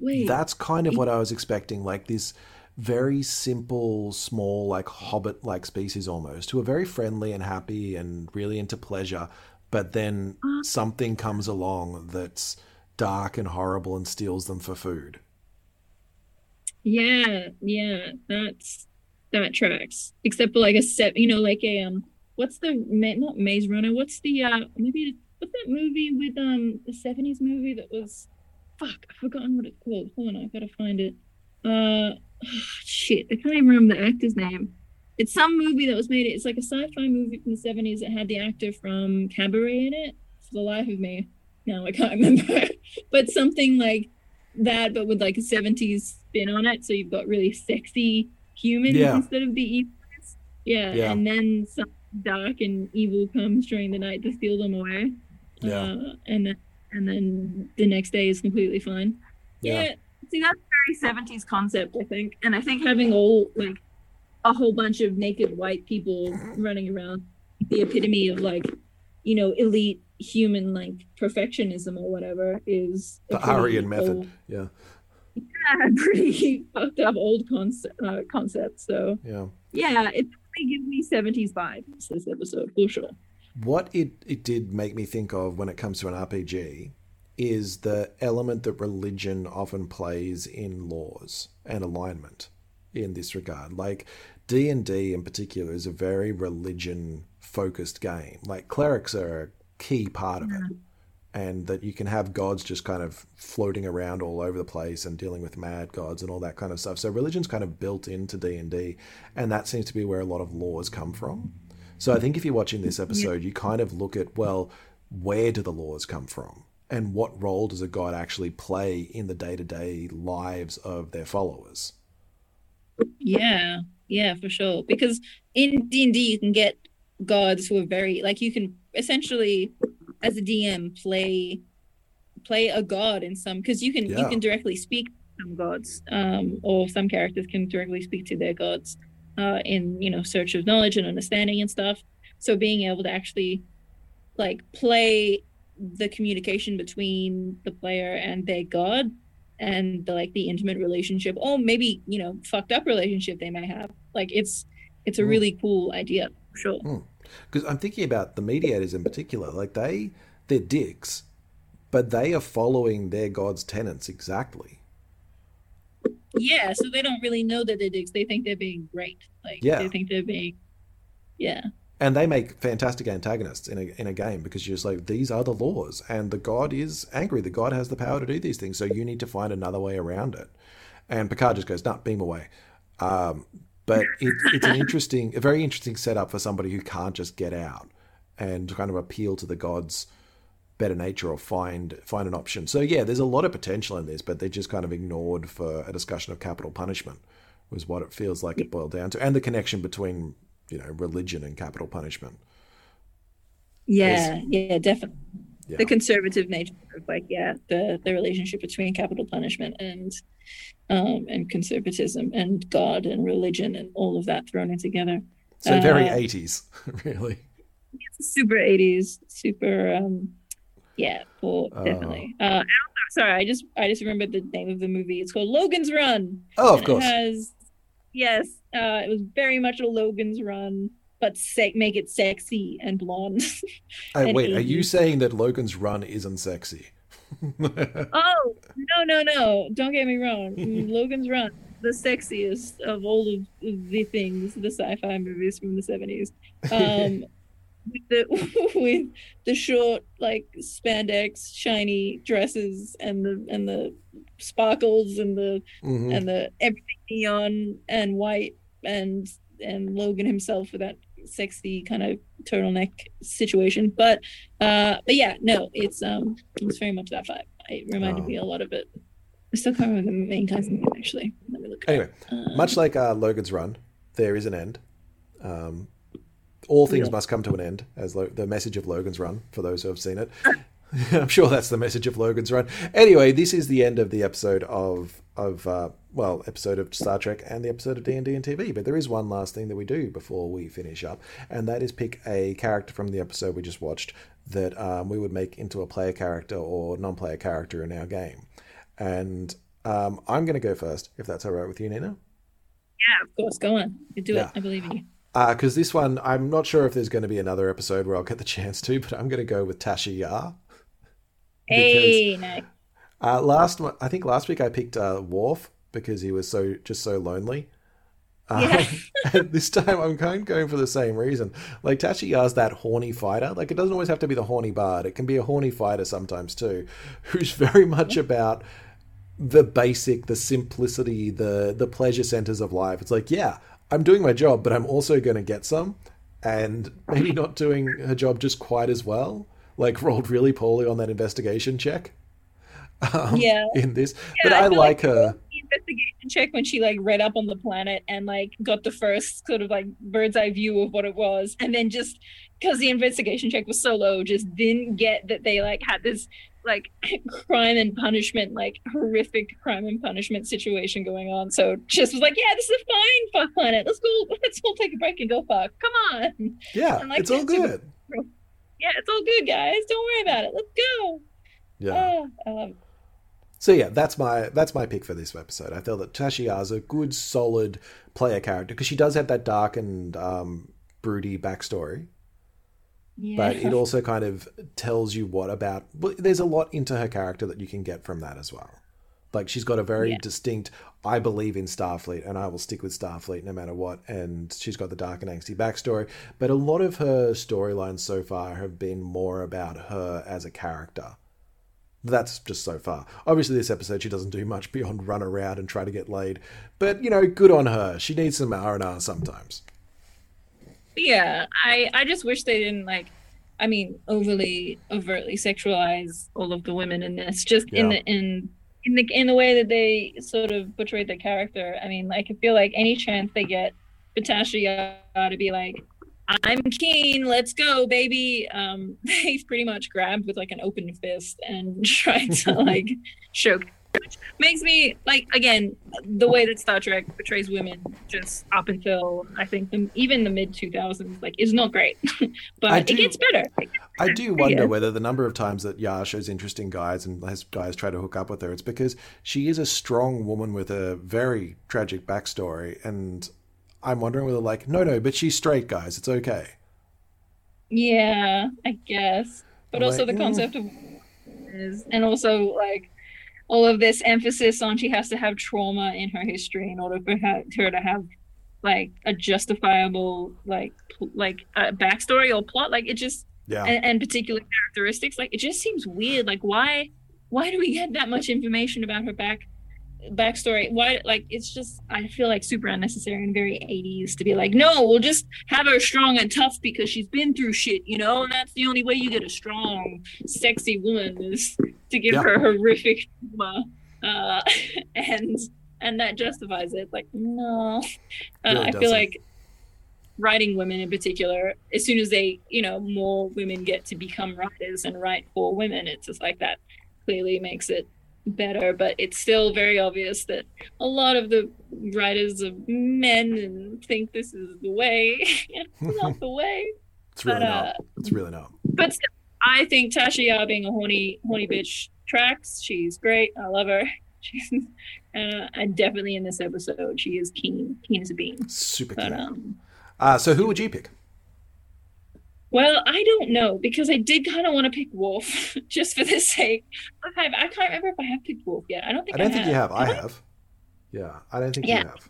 wait. That's kind of what I was expecting. Like this very simple, small, like hobbit-like species almost, who are very friendly and happy and really into pleasure, but then something comes along that's dark and horrible and steals them for food. Yeah, yeah, that's that tracks. Except for like a set, you know, like a um, what's the not Maze Runner? What's the uh maybe what's that movie with um the seventies movie that was fuck I've forgotten what it's called. Hold on, I've got to find it. Uh, oh, shit, I can't even remember the actor's name. It's some movie that was made. It's like a sci-fi movie from the seventies that had the actor from Cabaret in it. For the life of me, now I can't remember. But something like that, but with like a seventies spin on it. So you've got really sexy humans yeah. instead of the evils. Yeah. yeah. And then some dark and evil comes during the night to steal them away. Yeah. Uh, and then, and then the next day is completely fine. Yeah. yeah. See, that's a very seventies concept, I think. And I think having all like a whole bunch of naked white people running around, the epitome of like, you know, elite human like perfectionism or whatever is the Aryan method. Yeah. Yeah, pretty fucked up old concept. Uh, concept. So yeah, yeah, it gives me seventies vibes. This episode, for sure. What it it did make me think of when it comes to an R P G is the element that religion often plays in laws and alignment in this regard. Like D and D in particular is a very religion focused game. Like clerics are a key part of yeah. it. And that you can have gods just kind of floating around all over the place and dealing with mad gods and all that kind of stuff. So religion's kind of built into D and D, and that seems to be where a lot of laws come from. So I think if you're watching this episode, you kind of look at, well, where do the laws come from? And what role does a god actually play in the day-to-day lives of their followers? Yeah, yeah, for sure. Because in D and D, you can get gods who are very... Like, you can essentially... as a D M, play play a god in some, because you can yeah. you can directly speak to some gods, um, or some characters can directly speak to their gods uh, in you know search of knowledge and understanding and stuff. So being able to actually like play the communication between the player and their god and the, like the intimate relationship, or maybe you know fucked up relationship they may have. Like it's it's a mm. really cool idea, for sure. Mm. Because I'm thinking about the mediators in particular, like they, they're dicks, but they are following their god's tenets exactly. Yeah, so they don't really know that they're dicks. They think they're being great. Like yeah. they think they're being, yeah. And they make fantastic antagonists in a in a game, because you're just like, these are the laws, and the god is angry. The god has the power to do these things, so you need to find another way around it. And Picard just goes, nah, beam away. Um, But it, it's an interesting, a very interesting setup for somebody who can't just get out and kind of appeal to the gods' better nature or find find an option. So yeah, there's a lot of potential in this, but they're just kind of ignored for a discussion of capital punishment, was what it feels like it boiled down to, and the connection between you know religion and capital punishment. Yeah, is, yeah, definitely. Yeah. The conservative nature of like yeah the, the relationship between capital punishment and um and conservatism and God and religion and all of that thrown in together. So very uh, eighties, really. Super eighties, super um yeah, cool, uh, definitely. Uh sorry, I just I just remembered the name of the movie. It's called Logan's Run. Oh, of course. It has, yes, uh it was very much a Logan's Run. But se- make it sexy and blonde. and oh, wait, eighties. Are you saying that Logan's Run isn't sexy? oh, no, no, no. Don't get me wrong. Logan's Run, the sexiest of all of the things, the sci-fi movies from the seventies. Um, with, the, with the short, like, spandex, shiny dresses and the and the sparkles and the, mm-hmm. and the everything neon and white and... and Logan himself with that sexy kind of turtleneck situation, but uh but yeah no it's um it's very much that vibe. It reminded um, me a lot of it. I still can't remember the main guy's name, actually. Let me look anyway up. Um, much like uh Logan's Run, there is an end. Um all things yeah. must come to an end, as Lo- the message of Logan's Run, for those who have seen it. I'm sure that's the message of Logan's Run. Anyway, this is the end of the episode of of uh well, episode of Star Trek and the episode of D and D and T V. But there is one last thing that we do before we finish up, and that is pick a character from the episode we just watched that um, we would make into a player character or non-player character in our game. And um, I'm going to go first, if that's all right with you, Nina. Yeah, of course. Go on. You do yeah. it. I believe in you. Because uh, this one, I'm not sure if there's going to be another episode where I'll get the chance to, but I'm going to go with Tasha Yar. Hey, nice. Uh, last one, I think last week I picked uh, Worf because he was so just so lonely. Uh, yeah. This time I'm kind of going for the same reason. Like Tashigar's that horny fighter. Like it doesn't always have to be the horny bard. It can be a horny fighter sometimes too, who's very much about the basic, the simplicity, the the pleasure centers of life. It's like, yeah, I'm doing my job, but I'm also going to get some, and maybe not doing her job just quite as well. Like rolled really poorly on that investigation check. Um, yeah. In this, yeah, but I, I like, like her investigation check when she like read up on the planet and like got the first sort of like bird's eye view of what it was, and then just because the investigation check was so low, just didn't get that they like had this like crime and punishment, like horrific crime and punishment situation going on. So just was like, yeah, this is a fine planet. Let's go. Let's all take a break and go fuck. Come on. Yeah, and, like, it's all good. Super- yeah, it's all good, guys. Don't worry about it. Let's go. Yeah. Oh, I love it. So yeah, that's my that's my pick for this episode. I feel that Tashia's a good, solid player character because she does have that dark and um, broody backstory, yeah. But it also kind of tells you what about. Well, there's a lot into her character that you can get from that as well. Like she's got a very yeah. distinct. I believe in Starfleet, and I will stick with Starfleet no matter what. And she's got the dark and angsty backstory, but a lot of her storylines so far have been more about her as a character. That's just so far. Obviously, this episode, she doesn't do much beyond run around and try to get laid. But, you know, good on her. She needs some R and R sometimes. Yeah, I, I just wish they didn't, like, I mean, overly, overtly sexualize all of the women in this. Just yeah. in the in in the, in the way that they sort of portrayed their character. I mean, like, I feel like any chance they get for Tasha to be like, I'm keen, let's go, baby. Um, they've pretty much grabbed with like an open fist and tried to like choke. Which makes me like, again, the way that Star Trek portrays women just up until I think the, even the mid two thousands like is not great, but do, it gets better. It gets I better. do wonder yeah. whether the number of times that Yar shows interest in guys and has guys try to hook up with her, it's because she is a strong woman with a very tragic backstory, and I'm wondering whether, like, no, no, but she's straight, guys. It's okay. Yeah, I guess. But I'm also like, the concept mm. of is, and also, like, all of this emphasis on she has to have trauma in her history in order for her, her to have, like, a justifiable, like, pl- like uh, backstory or plot. Like, it just, yeah. and, and particular characteristics. Like, it just seems weird. Like, why, why do we get that much information about her back? backstory why like it's just I feel like super unnecessary and very eighties to be like, no, we'll just have her strong and tough because she's been through shit, you know, and that's the only way you get a strong sexy woman is to give yeah. her horrific trauma, uh and and that justifies it. Like, no, uh, really I doesn't. feel like writing women in particular, as soon as they, you know, more women get to become writers and write for women, it's just like that clearly makes it better, but it's still very obvious that a lot of the writers are men and think this is the way. It's not the way. It's really but, uh, not. It's really not. But still, I think Tasha Yar being a horny, horny bitch tracks. She's great. I love her. She's uh, and definitely in this episode, she is keen, keen as a bean. Super but, keen. Um, uh, so who would you pick? Well, I don't know, because I did kind of want to pick Worf just for the sake. I, I can't remember if I have picked Worf yet. I don't think I don't I think have. you have. I have. have. Yeah, I don't think yeah. you have.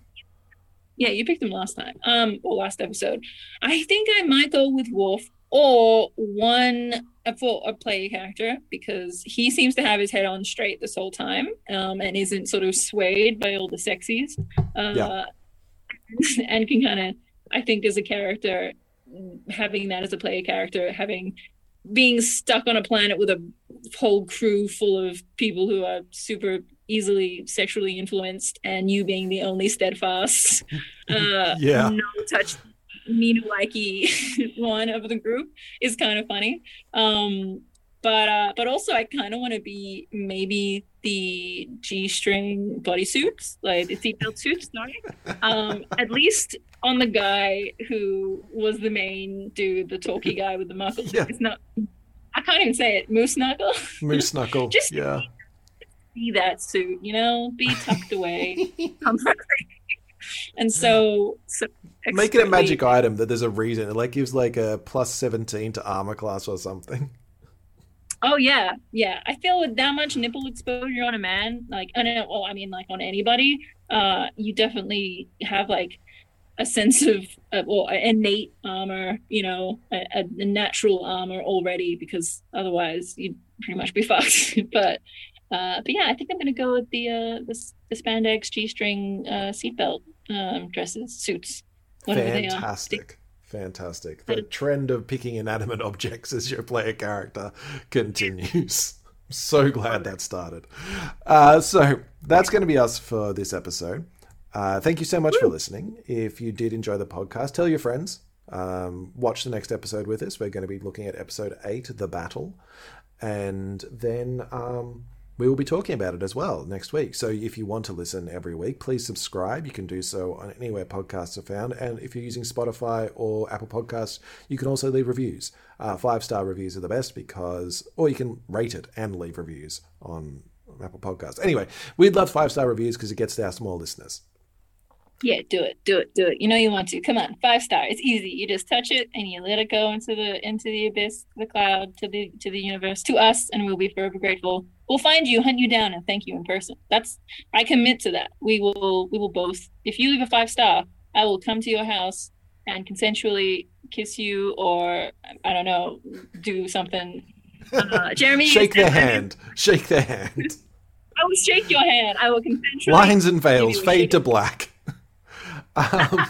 Yeah, you picked him last time, um, or last episode. I think I might go with Worf or one for a player character, because he seems to have his head on straight this whole time, um, and isn't sort of swayed by all the sexies, uh, yeah. and can kind of, I think, as a character. Having that as a player character, having being stuck on a planet with a whole crew full of people who are super easily sexually influenced, and you being the only steadfast, uh, yeah. no touch, me no likey one of the group is kind of funny. Um, but uh, but also, I kind of want to be maybe the G-string bodysuits, like the seatbelt suits, sorry. Um, at least. On the guy who was the main dude, the talky guy with the knuckles. Yeah. It's not, I can't even say it. Moose knuckle. Moose knuckle. Just yeah. see that suit, you know, be tucked away. and so, so make it a magic item that there's a reason. It like gives like a plus seventeen to armor class or something. Oh yeah, yeah. I feel with that much nipple exposure on a man, like, I don't know, well, I mean, like on anybody, uh, you definitely have like a sense of, uh, well, innate armor, you know, a, a natural armor already, because otherwise you'd pretty much be fucked. but, uh, but yeah, I think I'm gonna go with the uh, the, the spandex g-string uh, seatbelt um, dresses, suits, whatever they are. Fantastic. Fantastic. The trend of picking inanimate objects as your player character continues. I'm so glad that started. Uh, so that's going to be us for this episode. Uh, thank you so much for listening. If you did enjoy the podcast, tell your friends. Um, watch the next episode with us. We're going to be looking at episode eight, The Battle. And then um, we will be talking about it as well next week. So if you want to listen every week, please subscribe. You can do so on anywhere podcasts are found. And if you're using Spotify or Apple Podcasts, you can also leave reviews. Uh, five-star reviews are the best because, or you can rate it and leave reviews on Apple Podcasts. Anyway, we'd love five-star reviews because it gets to our small listeners. Yeah, do it, do it, do it. You know you want to. Come on, five star. It's easy. You just touch it and you let it go into the into the abyss, the cloud, to the to the universe, to us, and we'll be forever grateful. We'll find you, hunt you down, and thank you in person. That's I commit to that. We will we will both. If you leave a five star, I will come to your house and consensually kiss you, or I don't know, do something. Uh, Jeremy, shake their hand. Shake their hand. I will shake your hand. I will consensually. Lines and veils fade to black. um,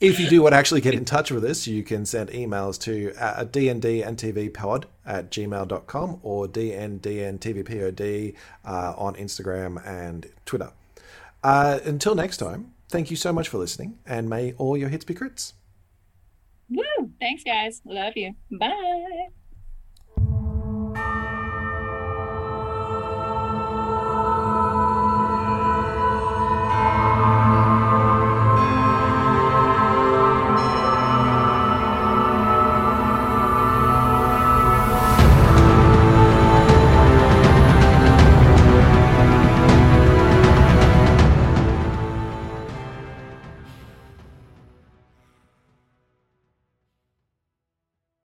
if you do want to actually get in touch with us, you can send emails to uh, d n d n t v pod at gmail dot com or d n d n t v pod uh, on Instagram and Twitter. Uh, until next time, thank you so much for listening, and may all your hits be crits. Woo! Thanks, guys. Love you. Bye.